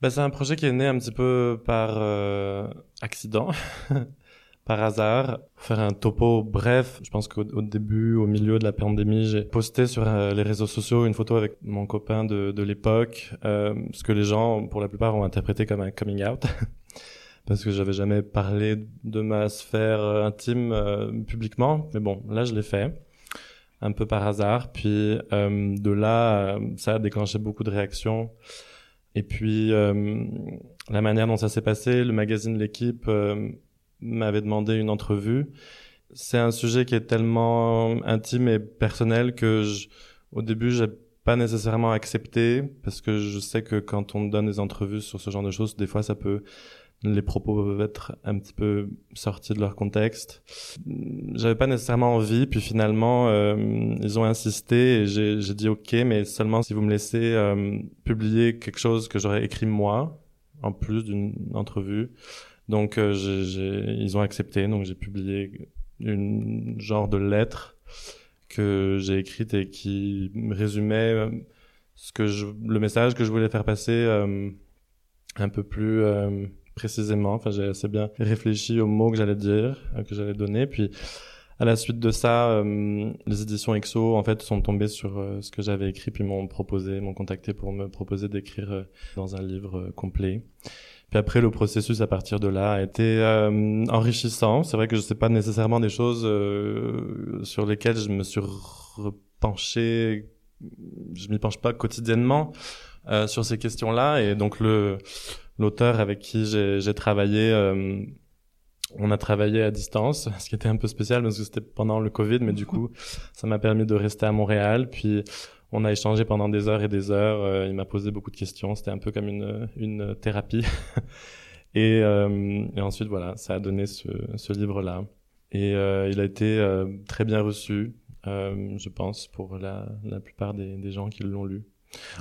C'est un projet qui est né un petit peu par accident, par hasard. Pour faire un topo bref, je pense qu'au début, au milieu de la pandémie, j'ai posté sur les réseaux sociaux une photo avec mon copain de l'époque, ce que les gens, pour la plupart, ont interprété comme un coming out, parce que j'avais jamais parlé de ma sphère intime publiquement, mais bon, là je l'ai fait. Un peu par hasard, puis de là, ça a déclenché beaucoup de réactions. Et puis, la manière dont ça s'est passé, le magazine L'équipe m'avait demandé une entrevue. C'est un sujet qui est tellement intime et personnel que au début, j'ai pas nécessairement accepté, parce que je sais que quand on donne des entrevues sur ce genre de choses, des fois, les propos peuvent être un petit peu sortis de leur contexte. J'avais pas nécessairement envie, puis finalement, ils ont insisté et j'ai dit OK, mais seulement si vous me laissez publier quelque chose que j'aurais écrit moi, en plus d'une entrevue. Donc, ils ont accepté, donc j'ai publié une genre de lettre que j'ai écrite et qui résumait le message que je voulais faire passer un peu plus... précisément, j'ai assez bien réfléchi aux mots que j'allais dire, que j'allais donner, puis À la suite de ça, les éditions XO en fait sont tombées sur ce que j'avais écrit, puis m'ont contacté pour me proposer d'écrire dans un livre complet. Puis après, le processus à partir de là a été enrichissant. C'est vrai que je ne sais pas nécessairement des choses sur lesquelles je me suis repenché. Je m'y penche pas quotidiennement sur ces questions-là. Et donc, l'auteur avec qui j'ai travaillé, on a travaillé à distance, ce qui était un peu spécial parce que c'était pendant le Covid. Mais du coup, ça m'a permis de rester à Montréal. Puis... on a échangé pendant des heures et des heures. Il m'a posé beaucoup de questions. C'était un peu comme une thérapie. Et ensuite, voilà, ça a donné ce livre-là. Et il a été très bien reçu, je pense, pour la plupart des gens qui l'ont lu.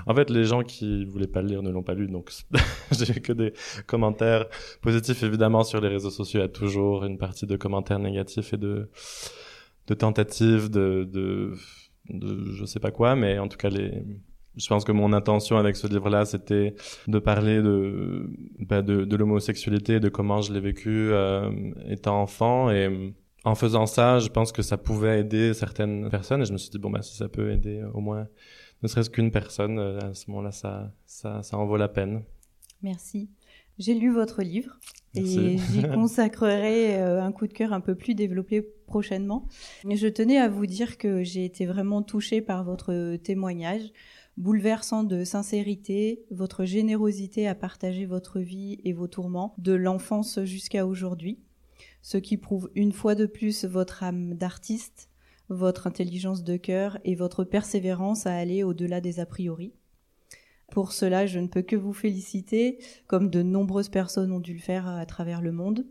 En fait, les gens qui voulaient pas le lire ne l'ont pas lu, donc j'ai eu que des commentaires positifs, évidemment, sur les réseaux sociaux. Il y a toujours une partie de commentaires négatifs et de tentatives de je sais pas quoi, mais en tout cas je pense que mon intention avec ce livre-là, c'était de parler de l'homosexualité, de comment je l'ai vécu étant enfant, et en faisant ça, je pense que ça pouvait aider certaines personnes, et je me suis dit, bon bah si ça peut aider au moins ne serait-ce qu'une personne, à ce moment-là ça en vaut la peine. Merci. J'ai lu votre livre. Merci. Et j'y consacrerai un coup de cœur un peu plus développé prochainement. Je tenais à vous dire que j'ai été vraiment touchée par votre témoignage, bouleversant de sincérité, votre générosité à partager votre vie et vos tourments, de l'enfance jusqu'à aujourd'hui, ce qui prouve une fois de plus votre âme d'artiste, votre intelligence de cœur et votre persévérance à aller au-delà des a priori. Pour cela, je ne peux que vous féliciter, comme de nombreuses personnes ont dû le faire à travers le monde.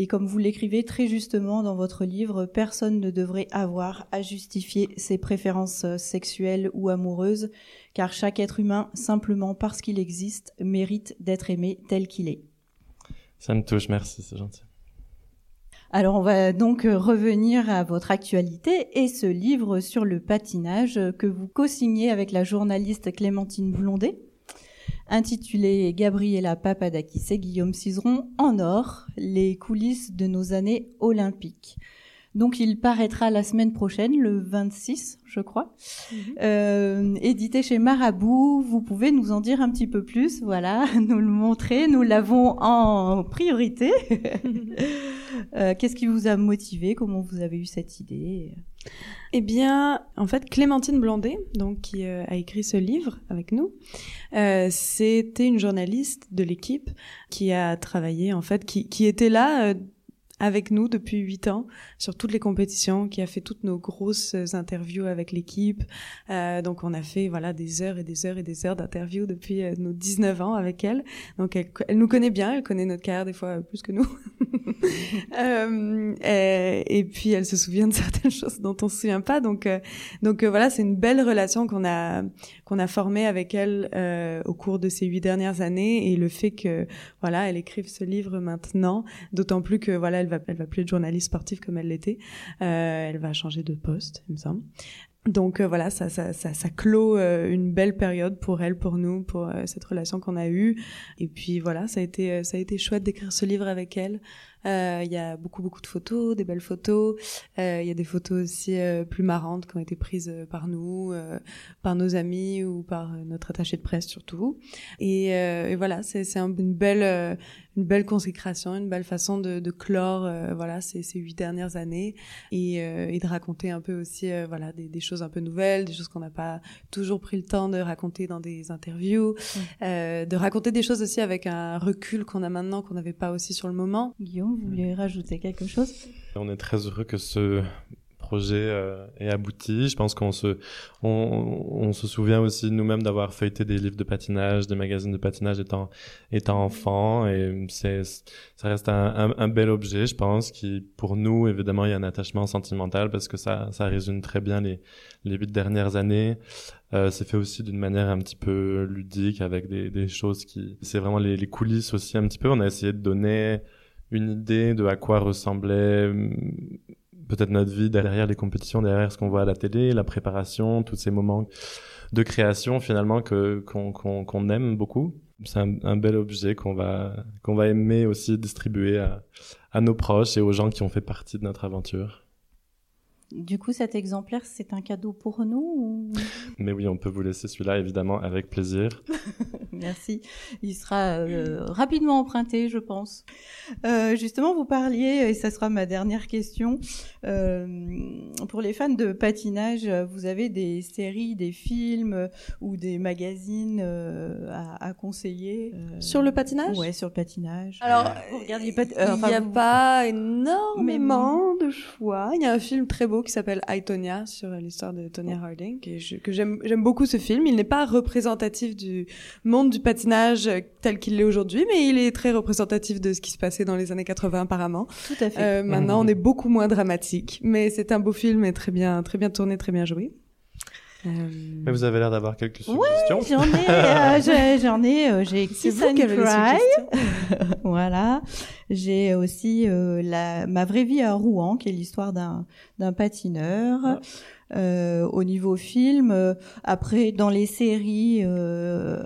Et comme vous l'écrivez très justement dans votre livre, personne ne devrait avoir à justifier ses préférences sexuelles ou amoureuses, car chaque être humain, simplement parce qu'il existe, mérite d'être aimé tel qu'il est. Ça me touche, merci, c'est gentil. Alors on va donc revenir à votre actualité et ce livre sur le patinage que vous co-signez avec la journaliste Clémentine Blondet, intitulé Gabriella Papadakis et Guillaume Cizeron en or, les coulisses de nos années olympiques. Donc il paraîtra la semaine prochaine, le 26, je crois, édité chez Marabout. Vous pouvez nous en dire un petit peu plus, voilà, nous le montrer, nous l'avons en priorité. Qu'est-ce qui vous a motivé? Comment vous avez eu cette idée? Eh bien, en fait, Clémentine Blondet, donc, qui a écrit ce livre avec nous, c'était une journaliste de l'équipe qui a travaillé, en fait, qui était là avec nous depuis 8 ans sur toutes les compétitions, qui a fait toutes nos grosses interviews avec l'équipe. Donc on a fait voilà des heures et des heures et des heures d'interviews depuis nos 19 ans avec elle. Donc elle nous connaît bien, elle connaît notre carrière des fois plus que nous. Et puis elle se souvient de certaines choses dont on se souvient pas. Donc voilà, c'est une belle relation qu'on a formée avec elle au cours de ces 8 dernières années, et le fait que voilà elle écrive ce livre maintenant, d'autant plus que voilà elle va plus être journaliste sportive comme elle l'était. Elle va changer de poste, il me semble. Donc voilà, ça clôt une belle période pour elle, pour nous, pour cette relation qu'on a eue. Et puis voilà, ça a été chouette d'écrire ce livre avec elle. Il y a beaucoup de photos, des belles photos. Il y a des photos aussi plus marrantes qui ont été prises par nous, par nos amis ou par notre attaché de presse surtout. Et voilà, c'est une belle consécration, une belle façon de clore voilà ces 8 dernières années et de raconter un peu aussi voilà des choses un peu nouvelles, des choses qu'on n'a pas toujours pris le temps de raconter dans des interviews, de raconter des choses aussi avec un recul qu'on a maintenant qu'on n'avait pas aussi sur le moment. Guillaume, vous voulez rajouter quelque chose? On est très heureux que ce projet est abouti. Je pense qu'on se souvient aussi nous-mêmes d'avoir feuilleté des livres de patinage, des magazines de patinage étant enfant, et ça reste un bel objet, je pense, qui pour nous évidemment il y a un attachement sentimental parce que ça résume très bien les 8 dernières années. C'est fait aussi d'une manière un petit peu ludique avec des choses qui c'est vraiment les coulisses aussi un petit peu. On a essayé de donner une idée de à quoi ressemblait peut-être notre vie derrière les compétitions, derrière ce qu'on voit à la télé, la préparation, tous ces moments de création finalement qu'on aime beaucoup. C'est un bel objet qu'on va aimer aussi distribuer à nos proches et aux gens qui ont fait partie de notre aventure. Du coup, cet exemplaire, c'est un cadeau pour nous ou... Mais oui, on peut vous laisser celui-là, évidemment, avec plaisir. Merci. Il sera rapidement emprunté, je pense. Justement, vous parliez, et ça sera ma dernière question, pour les fans de patinage, vous avez des séries, des films ou des magazines à conseiller Sur le patinage ? Ouais, sur le patinage. Alors, il n'y a pas énormément de choix. Il y a un film très beau qui s'appelle I Tonya, sur l'histoire de Tonya Harding, que j'aime beaucoup ce film. Il n'est pas représentatif du monde du patinage tel qu'il l'est aujourd'hui, mais il est très représentatif de ce qui se passait dans les années 80 apparemment. Tout à fait. Maintenant, on est beaucoup moins dramatique, mais c'est un beau film et très bien tourné, très bien joué. Mais vous avez l'air d'avoir quelques suggestions. Oui, j'en ai, j'ai Kiss and Cry. Voilà. J'ai aussi Ma vraie vie à Rouen, qui est l'histoire d'un patineur. Ah. Au niveau film, après dans les séries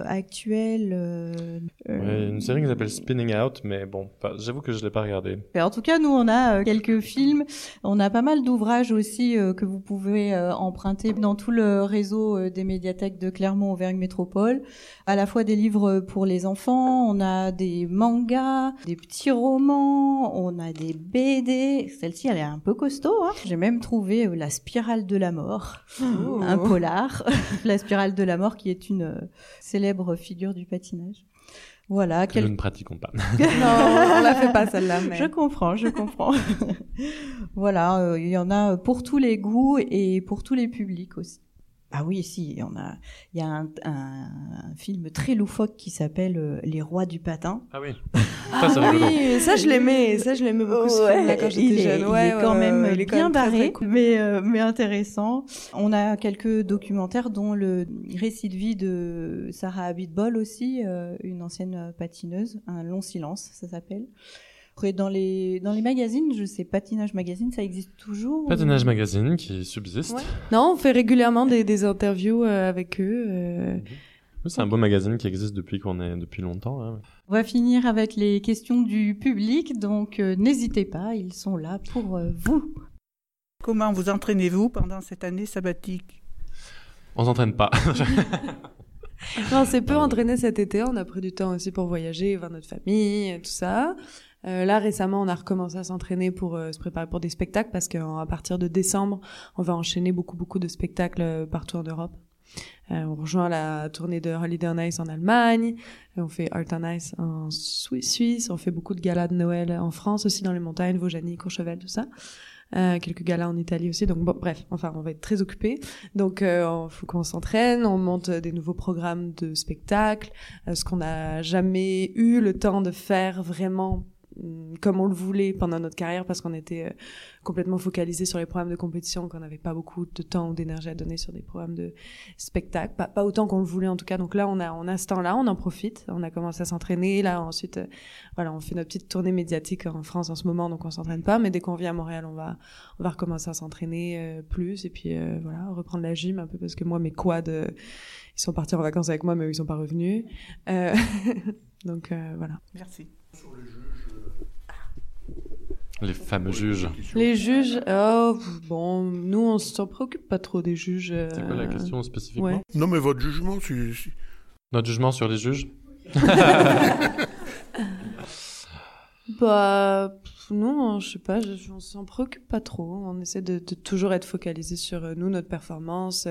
actuelles, ouais, une série qui s'appelle Spinning Out, mais bon, j'avoue que je l'ai pas regardée. En tout cas, nous on a quelques films, on a pas mal d'ouvrages aussi que vous pouvez emprunter dans tout le réseau des médiathèques de Clermont-Auvergne-Métropole. À la fois des livres pour les enfants, on a des mangas, des petits romans, on a des BD. Celle-ci, elle est un peu costaud, hein. J'ai même trouvé La Spirale de la Mort, un polar. La Spirale de la Mort, qui est une célèbre figure du patinage. Voilà. Nous ne pratiquons pas. Non, on la fait pas celle-là. Mais... Je comprends. Voilà, il y en a pour tous les goûts et pour tous les publics aussi. Ah oui, si, il y a un film très loufoque qui s'appelle Les Rois du Patin. Ah oui. Ça je l'aimais beaucoup, ce film-là, quand j'étais jeune. Il est bien barré, cool. mais intéressant. On a quelques documentaires, dont le récit de vie de Sarah Abitbol aussi, une ancienne patineuse, Un long silence, ça s'appelle. Après, dans les magazines, je sais, Patinage Magazine, ça existe toujours? Patinage Magazine, qui subsiste. Ouais. Non, on fait régulièrement des interviews avec eux. C'est un beau magazine qui existe depuis longtemps. Hein. On va finir avec les questions du public, donc n'hésitez pas, ils sont là pour vous. Comment vous entraînez-vous pendant cette année sabbatique? On s'entraîne pas. Non, on s'est peu entraîné cet été, on a pris du temps aussi pour voyager, voir notre famille, tout ça. Là, récemment, on a recommencé à s'entraîner pour se préparer pour des spectacles, parce qu'à partir de décembre, on va enchaîner beaucoup de spectacles partout en Europe. On rejoint la tournée de Holiday on Ice en Allemagne, on fait Art on Ice en Suisse, on fait beaucoup de galas de Noël en France aussi, dans les montagnes, Vaujany, Courchevel, tout ça. Quelques galas en Italie aussi, donc bon, bref, enfin, on va être très occupés. Donc, faut qu'on s'entraîne, on monte des nouveaux programmes de spectacles, ce qu'on n'a jamais eu le temps de faire vraiment comme on le voulait pendant notre carrière, parce qu'on était complètement focalisés sur les programmes de compétition, qu'on n'avait pas beaucoup de temps ou d'énergie à donner sur des programmes de spectacle, pas autant qu'on le voulait en tout cas. Donc là, on a ce temps-là, on en profite, on a commencé à s'entraîner. Là, ensuite, on fait notre petite tournée médiatique en France en ce moment, donc on s'entraîne pas, mais dès qu'on vient à Montréal, on va recommencer à s'entraîner plus, et puis reprendre la gym un peu, parce que moi, mes quads, ils sont partis en vacances avec moi, mais ils sont pas revenus. Donc voilà. Merci. Sur le jeu. Les fameux juges. Les juges, nous, on s'en préoccupe pas trop des juges. C'est quoi la question spécifiquement ? Ouais. Non, mais votre jugement, Notre jugement sur les juges ? Non, je sais pas, on s'en préoccupe pas trop. On essaie de toujours être focalisé sur nous, notre performance.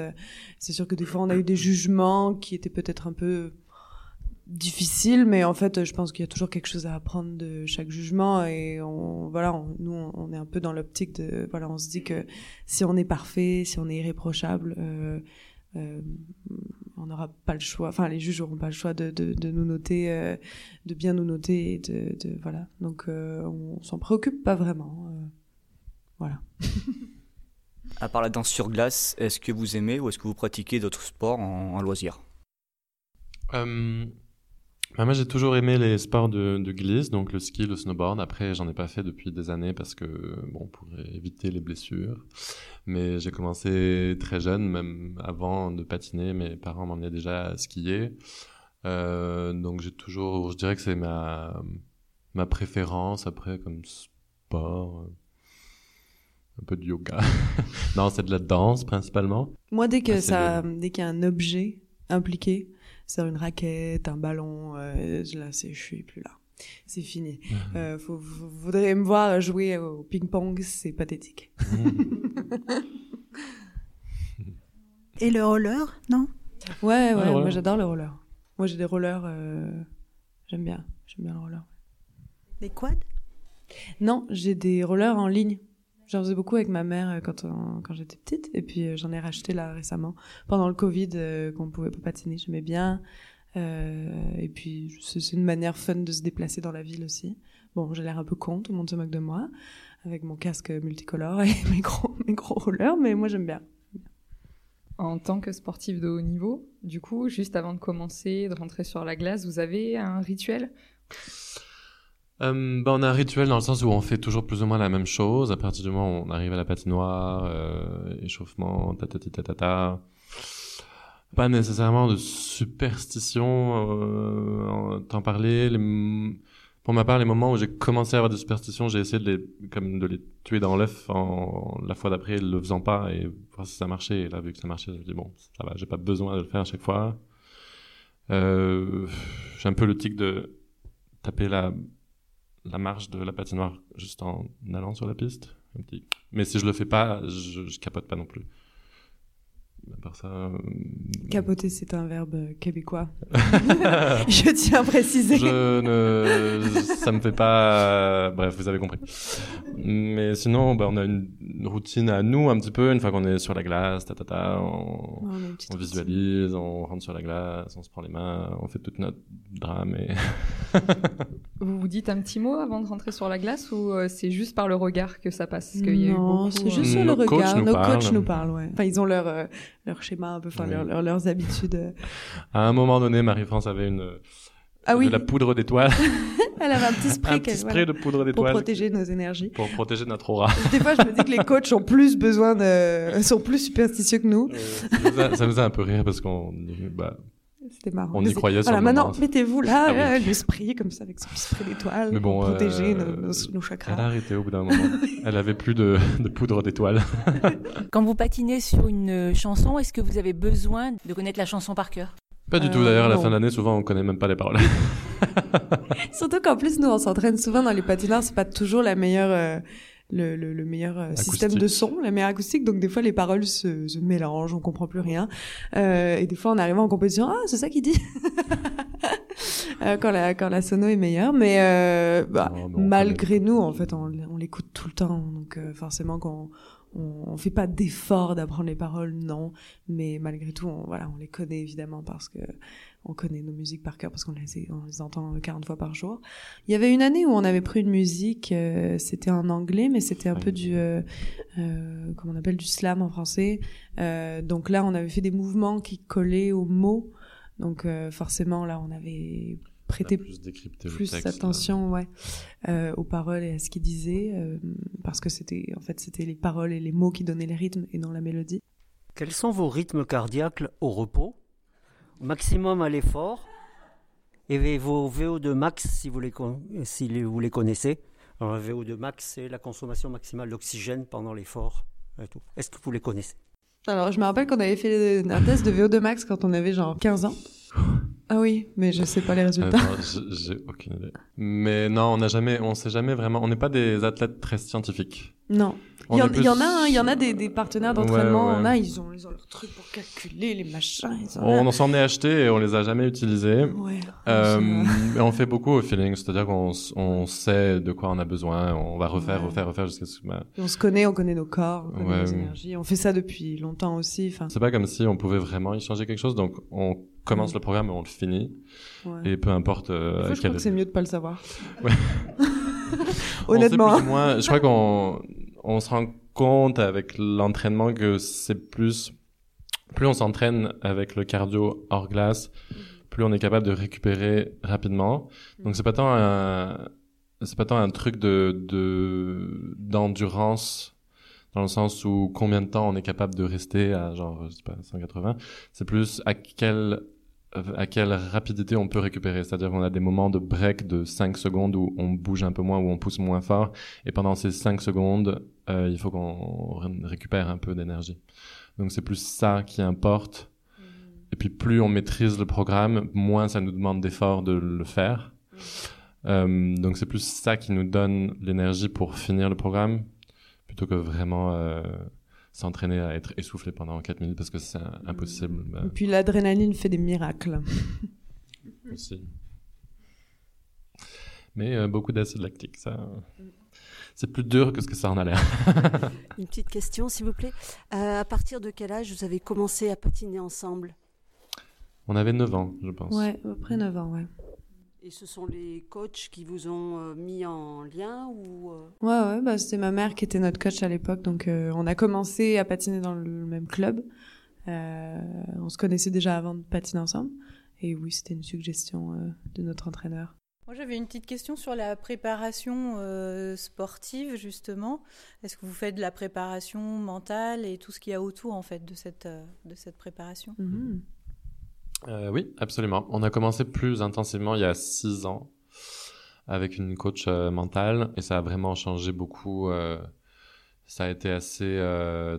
C'est sûr que des fois, on a eu des jugements qui étaient peut-être un peu... difficile, mais en fait, je pense qu'il y a toujours quelque chose à apprendre de chaque jugement, et nous on est un peu dans l'optique de on se dit que si on est parfait, si on est irréprochable, on n'aura pas le choix, les juges n'auront pas le choix de nous noter, de bien nous noter, et donc on s'en préoccupe pas vraiment, voilà. À part la danse sur glace, est-ce que vous aimez ou est-ce que vous pratiquez d'autres sports en loisir? Moi, j'ai toujours aimé les sports de glisse, donc le ski, le snowboard. Après, j'en ai pas fait depuis des années parce que, pour éviter les blessures. Mais j'ai commencé très jeune, même avant de patiner. Mes parents m'emmenaient déjà à skier. Donc j'ai toujours, je dirais que c'est ma préférence après comme sport. un peu de yoga. Non, c'est de la danse principalement. Moi, dès qu'il y a un objet impliqué, c'est une raquette, un ballon, là, je suis plus là. C'est fini. Mmh. Faudrait me voir jouer au ping-pong, c'est pathétique. Et le roller, non ? Ouais, moi j'adore le roller. Moi j'ai des rollers, j'aime bien le roller. Des quads ? Non, j'ai des rollers en ligne. J'en faisais beaucoup avec ma mère quand j'étais petite, et puis j'en ai racheté là récemment, pendant le Covid, qu'on ne pouvait pas patiner, j'aimais bien. Et puis c'est une manière fun de se déplacer dans la ville aussi. Bon, j'ai l'air un peu con, tout le monde se moque de moi, avec mon casque multicolore et mes gros rollers, mais moi j'aime bien. En tant que sportif de haut niveau, du coup, juste avant de commencer, de rentrer sur la glace, vous avez un rituel ? On a un rituel dans le sens où on fait toujours plus ou moins la même chose. À partir du moment où on arrive à la patinoire, échauffement, ta. Pas nécessairement de superstition, t'en parler. Pour ma part, les moments où j'ai commencé à avoir des superstitions, j'ai essayé de les tuer dans l'œuf la fois d'après, le faisant pas, et voir si ça marchait. Et là, vu que ça marchait, je me dis bon, ça va, j'ai pas besoin de le faire à chaque fois. J'ai un peu le tic de taper la marche de la patinoire juste en allant sur la piste. Un petit. Mais si je le fais pas, je capote pas non plus. À part ça, capoter, c'est un verbe québécois. Je tiens à préciser. Ça me fait pas. Bref, vous avez compris. Mais sinon, on a une routine à nous un petit peu. Une fois qu'on est sur la glace, on visualise, on rentre sur la glace, on se prend les mains, on fait toute notre drame. Et vous dites un petit mot avant de rentrer sur la glace, ou c'est juste par le regard que ça passe? Parce qu'il y a eu beaucoup, c'est juste sur le regard. Nos coachs nous parlent. Ouais. Enfin, ils ont leur schéma un peu, enfin, oui, leurs habitudes. À un moment donné, Marie-France avait de la poudre d'étoile. Elle avait un petit spray, de poudre d'étoile pour protéger nos énergies, pour protéger notre aura. Des fois, je me dis que les coachs ont plus besoin sont plus superstitieux que nous. Ça nous a un peu rire parce qu'on, c'était marrant. On y croyait sur le moment. Maintenant, mettez-vous là, le spray, comme ça, avec son spray d'étoile, pour protéger nos chakras. Elle a arrêté au bout d'un moment. Elle avait plus de poudre d'étoile. Quand vous patinez sur une chanson, est-ce que vous avez besoin de connaître la chanson par cœur ? Pas du tout. D'ailleurs, à la fin de l'année, souvent, on ne connaît même pas les paroles. Surtout qu'en plus, nous, on s'entraîne souvent dans les patinoires. C'est pas toujours la meilleure... Le meilleur système de son, la meilleure acoustique, donc des fois les paroles se mélangent, on comprend plus rien, et des fois en arrivant en compétition, c'est ça qu'il dit. quand la sono est meilleure, mais malgré nous, en fait, on l'écoute tout le temps, donc forcément quand on fait pas d'effort d'apprendre les paroles, non, mais malgré tout on les connaît évidemment, parce que on connaît nos musiques par cœur, parce qu'on les entend 40 fois par jour. Il y avait une année où on avait pris une musique, c'était en anglais, mais c'était un peu du comment on appelle, du slam en français, donc là on avait fait des mouvements qui collaient aux mots, donc forcément là on avait prêté plus texte, attention aux paroles et à ce qu'ils disaient, parce que c'était les paroles et les mots qui donnaient les rythmes et non la mélodie. Quels sont vos rythmes cardiaques au repos ? Maximum à l'effort, et vos VO2 max, si vous les connaissez. Alors, le VO2 max, c'est la consommation maximale d'oxygène pendant l'effort. Et tout. Est-ce que vous les connaissez ? Alors, je me rappelle qu'on avait fait un test de VO2 max quand on avait genre 15 ans. Ah oui, mais je sais pas les résultats. J'ai aucune idée. Mais non, on sait jamais vraiment. On n'est pas des athlètes très scientifiques. Non. Il y en a des partenaires d'entraînement. Ouais. Ils ont leurs trucs pour calculer les machins. On s'en est acheté et on les a jamais utilisés. Ouais. Mais on fait beaucoup au feeling, c'est-à-dire qu'on sait de quoi on a besoin. On va refaire jusqu'à ce que. Et on connaît nos corps, on connaît nos énergies. On fait ça depuis longtemps aussi. Enfin. C'est pas comme si on pouvait vraiment y changer quelque chose. Donc on commence le programme et on le finit. Ouais. Et peu importe. Je crois que c'est mieux de pas le savoir. Ouais. Honnêtement. Je crois qu'on se rend compte avec l'entraînement que c'est plus on s'entraîne avec le cardio hors glace, plus on est capable de récupérer rapidement. Donc c'est pas tant un truc d'endurance, dans le sens où combien de temps on est capable de rester à genre, je sais pas, 180. C'est plus à quel à quelle rapidité on peut récupérer. C'est-à-dire qu'on a des moments de break de 5 secondes où on bouge un peu moins, où on pousse moins fort. Et pendant ces 5 secondes, il faut qu'on récupère un peu d'énergie. Donc c'est plus ça qui importe. Mmh. Et puis plus on maîtrise le programme, moins ça nous demande d'efforts de le faire. Mmh. Donc c'est plus ça qui nous donne l'énergie pour finir le programme, plutôt que vraiment... s'entraîner à être essoufflé pendant 4 minutes parce que c'est impossible. Et puis l'adrénaline fait des miracles. Aussi. Mais beaucoup d'acide lactique, ça... C'est plus dur que ce que ça en a l'air. Une petite question, s'il vous plaît. À partir de quel âge vous avez commencé à patiner ensemble? On avait 9 ans, je pense. Ouais, à peu près 9 ans, ouais. Et ce sont les coachs qui vous ont mis en lien ou... Ouais, bah, c'était ma mère qui était notre coach à l'époque. Donc, on a commencé à patiner dans le même club. On se connaissait déjà avant de patiner ensemble. Et oui, c'était une suggestion de notre entraîneur. Moi, j'avais une petite question sur la préparation sportive, justement. Est-ce que vous faites de la préparation mentale et tout ce qu'il y a autour, en fait, de cette préparation? Mm-hmm. Oui, absolument. On a commencé plus intensivement il y a 6 ans avec une coach mentale et ça a vraiment changé beaucoup. Ça a été assez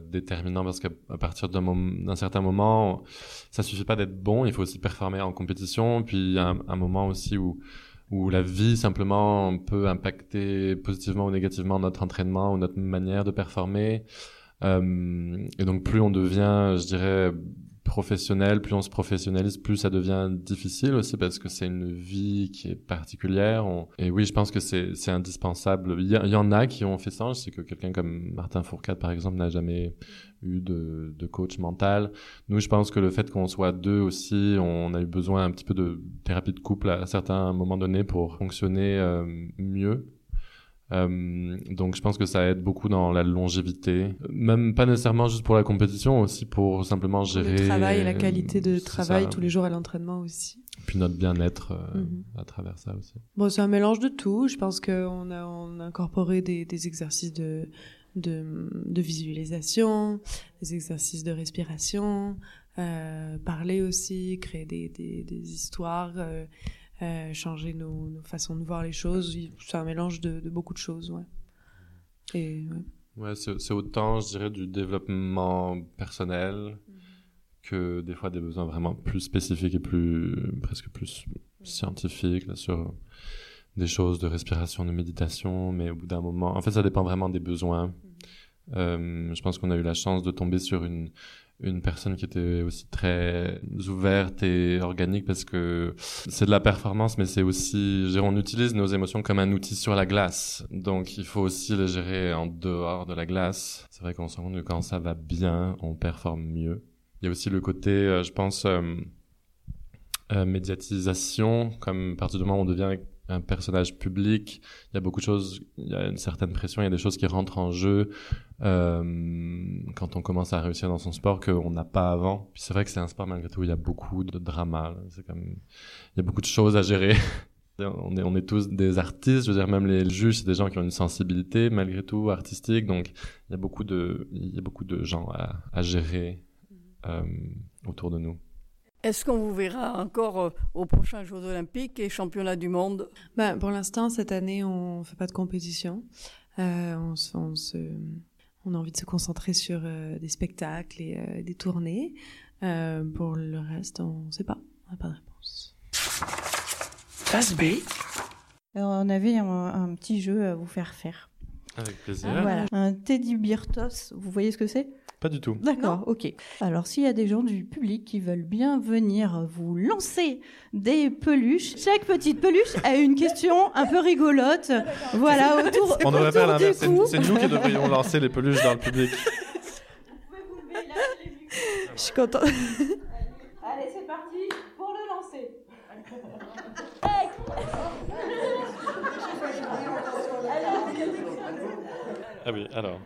déterminant parce qu'à partir d'un certain moment, ça suffit pas d'être bon, il faut aussi performer en compétition. Puis il y a un moment aussi où la vie simplement peut impacter positivement ou négativement notre entraînement ou notre manière de performer. Et donc plus on devient, je dirais, professionnel, plus on se professionnalise, plus ça devient difficile aussi parce que c'est une vie qui est particulière. Et oui, je pense que c'est indispensable. Il y en a qui ont fait ça. Je sais que quelqu'un comme Martin Fourcade, par exemple, n'a jamais eu de coach mental. Nous, je pense que le fait qu'on soit deux aussi, on a eu besoin un petit peu de thérapie de couple à certains moments donnés pour fonctionner mieux. Donc je pense que ça aide beaucoup dans la longévité, même pas nécessairement juste pour la compétition, aussi pour simplement gérer le travail et la qualité de travail tous les jours à l'entraînement aussi. Puis notre bien-être à travers ça aussi. Bon, c'est un mélange de tout. Je pense qu'on a incorporé des exercices de visualisation, des exercices de respiration, parler aussi, créer des histoires. Changer nos façons de voir les choses. C'est un mélange de beaucoup de choses. Ouais. Ouais, c'est autant, je dirais, du développement personnel que des fois des besoins vraiment plus spécifiques et presque plus scientifiques là, sur des choses de respiration, de méditation. Mais au bout d'un moment... En fait, ça dépend vraiment des besoins. Je pense qu'on a eu la chance de tomber sur une personne qui était aussi très ouverte et organique parce que c'est de la performance, mais c'est aussi, je dirais, on utilise nos émotions comme un outil sur la glace. Donc, il faut aussi les gérer en dehors de la glace. C'est vrai qu'on se rend compte que quand ça va bien, on performe mieux. Il y a aussi le côté, je pense, médiatisation, comme à partir du moment où on devient un personnage public, il y a beaucoup de choses, il y a une certaine pression, il y a des choses qui rentrent en jeu quand on commence à réussir dans son sport qu'on n'a pas avant. Puis c'est vrai que c'est un sport malgré tout où il y a beaucoup de drama, c'est comme, il y a beaucoup de choses à gérer. On est tous des artistes, je veux dire, même les juges, c'est des gens qui ont une sensibilité malgré tout artistique, donc il y a beaucoup de gens à gérer autour de nous. Est-ce qu'on vous verra encore aux prochains Jeux Olympiques et Championnats du Monde? Pour l'instant, cette année, on ne fait pas de compétition. On a envie de se concentrer sur des spectacles et des tournées. Pour le reste, on ne sait pas. On n'a pas de réponse. Face B. On avait un petit jeu à vous faire faire. Avec plaisir. Voilà. Un Teddy Bear Toss, vous voyez ce que c'est? Pas du tout. D'accord, non. Ok. Alors, s'il y a des gens du public qui veulent bien venir vous lancer des peluches, chaque petite peluche a une question un peu rigolote. Voilà, autour du cou. On devrait faire l'inverse. C'est nous qui devrions lancer les peluches dans le public. Vous pouvez vous lever là, les micros. Je suis contente. Allez, c'est parti pour le lancer. Ah oui, alors...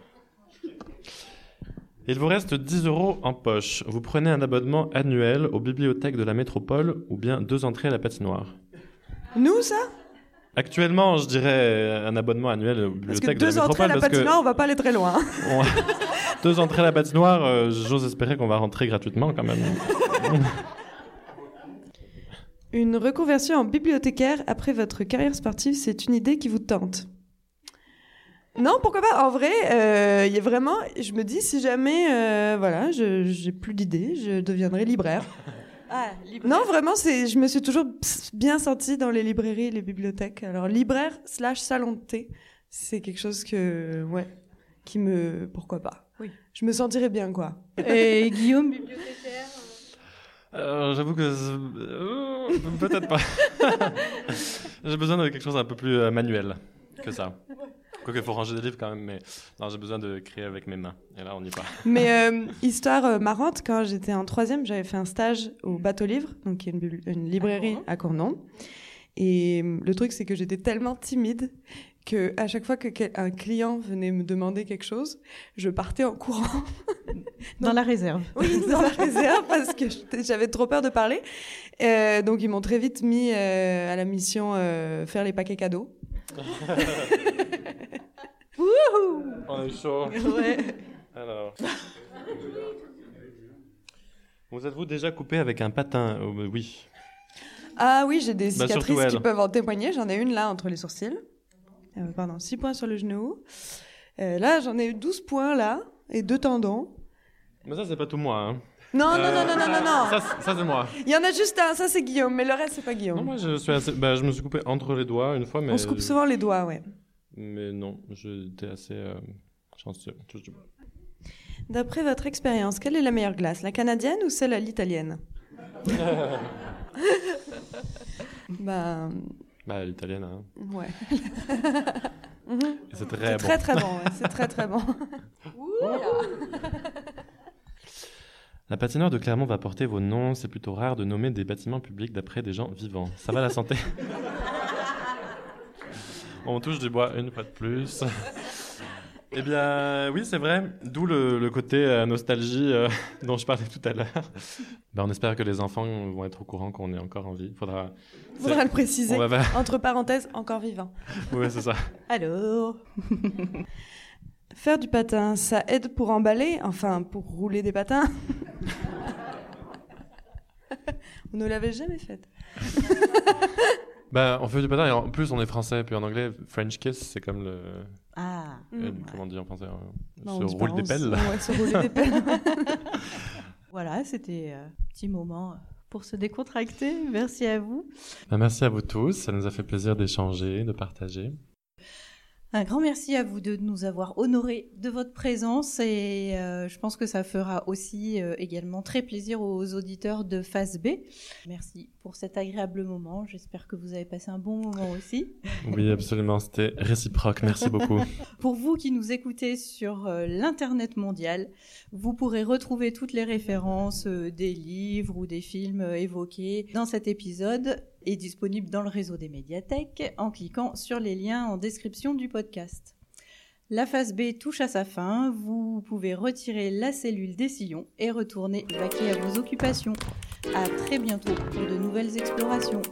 Il vous reste 10 € en poche. Vous prenez un abonnement annuel aux bibliothèques de la métropole ou bien 2 entrées à la patinoire. Nous, ça ? Actuellement, je dirais un abonnement annuel aux bibliothèques de la métropole. Parce que 2 entrées à la patinoire, on va pas aller très loin. 2 entrées à la patinoire, j'ose espérer qu'on va rentrer gratuitement quand même. Une reconversion en bibliothécaire après votre carrière sportive, c'est une idée qui vous tente? Non, pourquoi pas? En vrai, y a vraiment, je me dis, si jamais voilà, j'ai plus d'idées, je deviendrai libraire. Ah, libraire. Non, vraiment, je me suis toujours bien sentie dans les librairies et les bibliothèques. Alors, libraire/salon de thé, c'est quelque chose que, ouais, qui me... Pourquoi pas? Oui. Je me sentirais bien, quoi. Et Guillaume, bibliothécaire? J'avoue que... peut-être pas. J'ai besoin de quelque chose d'un peu plus manuel que ça. Quoique, il faut ranger des livres quand même, mais non, j'ai besoin de créer avec mes mains. Et là, on n'y est pas. Mais histoire marrante, quand j'étais en troisième, j'avais fait un stage au Bateau-Livre, donc qui est une librairie à Cournon. Et le truc, c'est que j'étais tellement timide qu'à chaque fois qu'un client venait me demander quelque chose, je partais en courant. Dans la réserve. Oui, dans la réserve, parce que j'avais trop peur de parler. Donc, ils m'ont très vite mis à la mission faire les paquets cadeaux. Wouhou! On est chaud. Ouais. Alors. Vous êtes-vous déjà coupé avec un patin? Oui. Ah oui, j'ai des cicatrices qui peuvent en témoigner. J'en ai une là, entre les sourcils. 6 points sur le genou. Là, j'en ai eu 12 points là, et 2 tendons. Mais ça, c'est pas tout moi, hein. Non. Ça, c'est moi. Il y en a juste un, ça, c'est Guillaume, mais le reste, c'est pas Guillaume. Non, moi, je me suis coupé entre les doigts une fois, mais... On se coupe souvent les doigts, ouais. Mais non, j'étais assez chanceux. D'après votre expérience, quelle est la meilleure glace, la canadienne ou celle à l'italienne? Bah, l'italienne, hein. Ouais. C'est très bon. Très, très bon, ouais. C'est très, très bon. La patinoire de Clermont va porter vos noms. C'est plutôt rare de nommer des bâtiments publics d'après des gens vivants. Ça va la santé? On touche du bois une fois de plus. Eh bien, oui, c'est vrai. D'où le côté nostalgie dont je parlais tout à l'heure. Ben, on espère que les enfants vont être au courant qu'on est encore en vie. Faudra le préciser. Entre parenthèses, encore vivant. Oui, c'est ça. Allô. Faire du patin, ça aide pour emballer, enfin, pour rouler des patins. On ne l'avait jamais faite. On fait du patin et en plus on est français, puis en anglais French kiss, c'est comme le comment on dit en français, se roule des pelles. Ouais, se rouler des pelles. Voilà, c'était un petit moment pour se décontracter. Merci à vous. Merci à vous tous, ça nous a fait plaisir d'échanger, de partager. Un grand merci à vous deux de nous avoir honorés de votre présence et je pense que ça fera aussi également très plaisir aux auditeurs de Face B. Merci pour cet agréable moment. J'espère que vous avez passé un bon moment aussi. Oui, absolument. C'était réciproque. Merci beaucoup. Pour vous qui nous écoutez sur l'Internet mondial, vous pourrez retrouver toutes les références des livres ou des films évoqués dans cet épisode. Est disponible dans le réseau des médiathèques en cliquant sur les liens en description du podcast. La phase B touche à sa fin, vous pouvez retirer la cellule des sillons et retourner vaquer à vos occupations. À très bientôt pour de nouvelles explorations.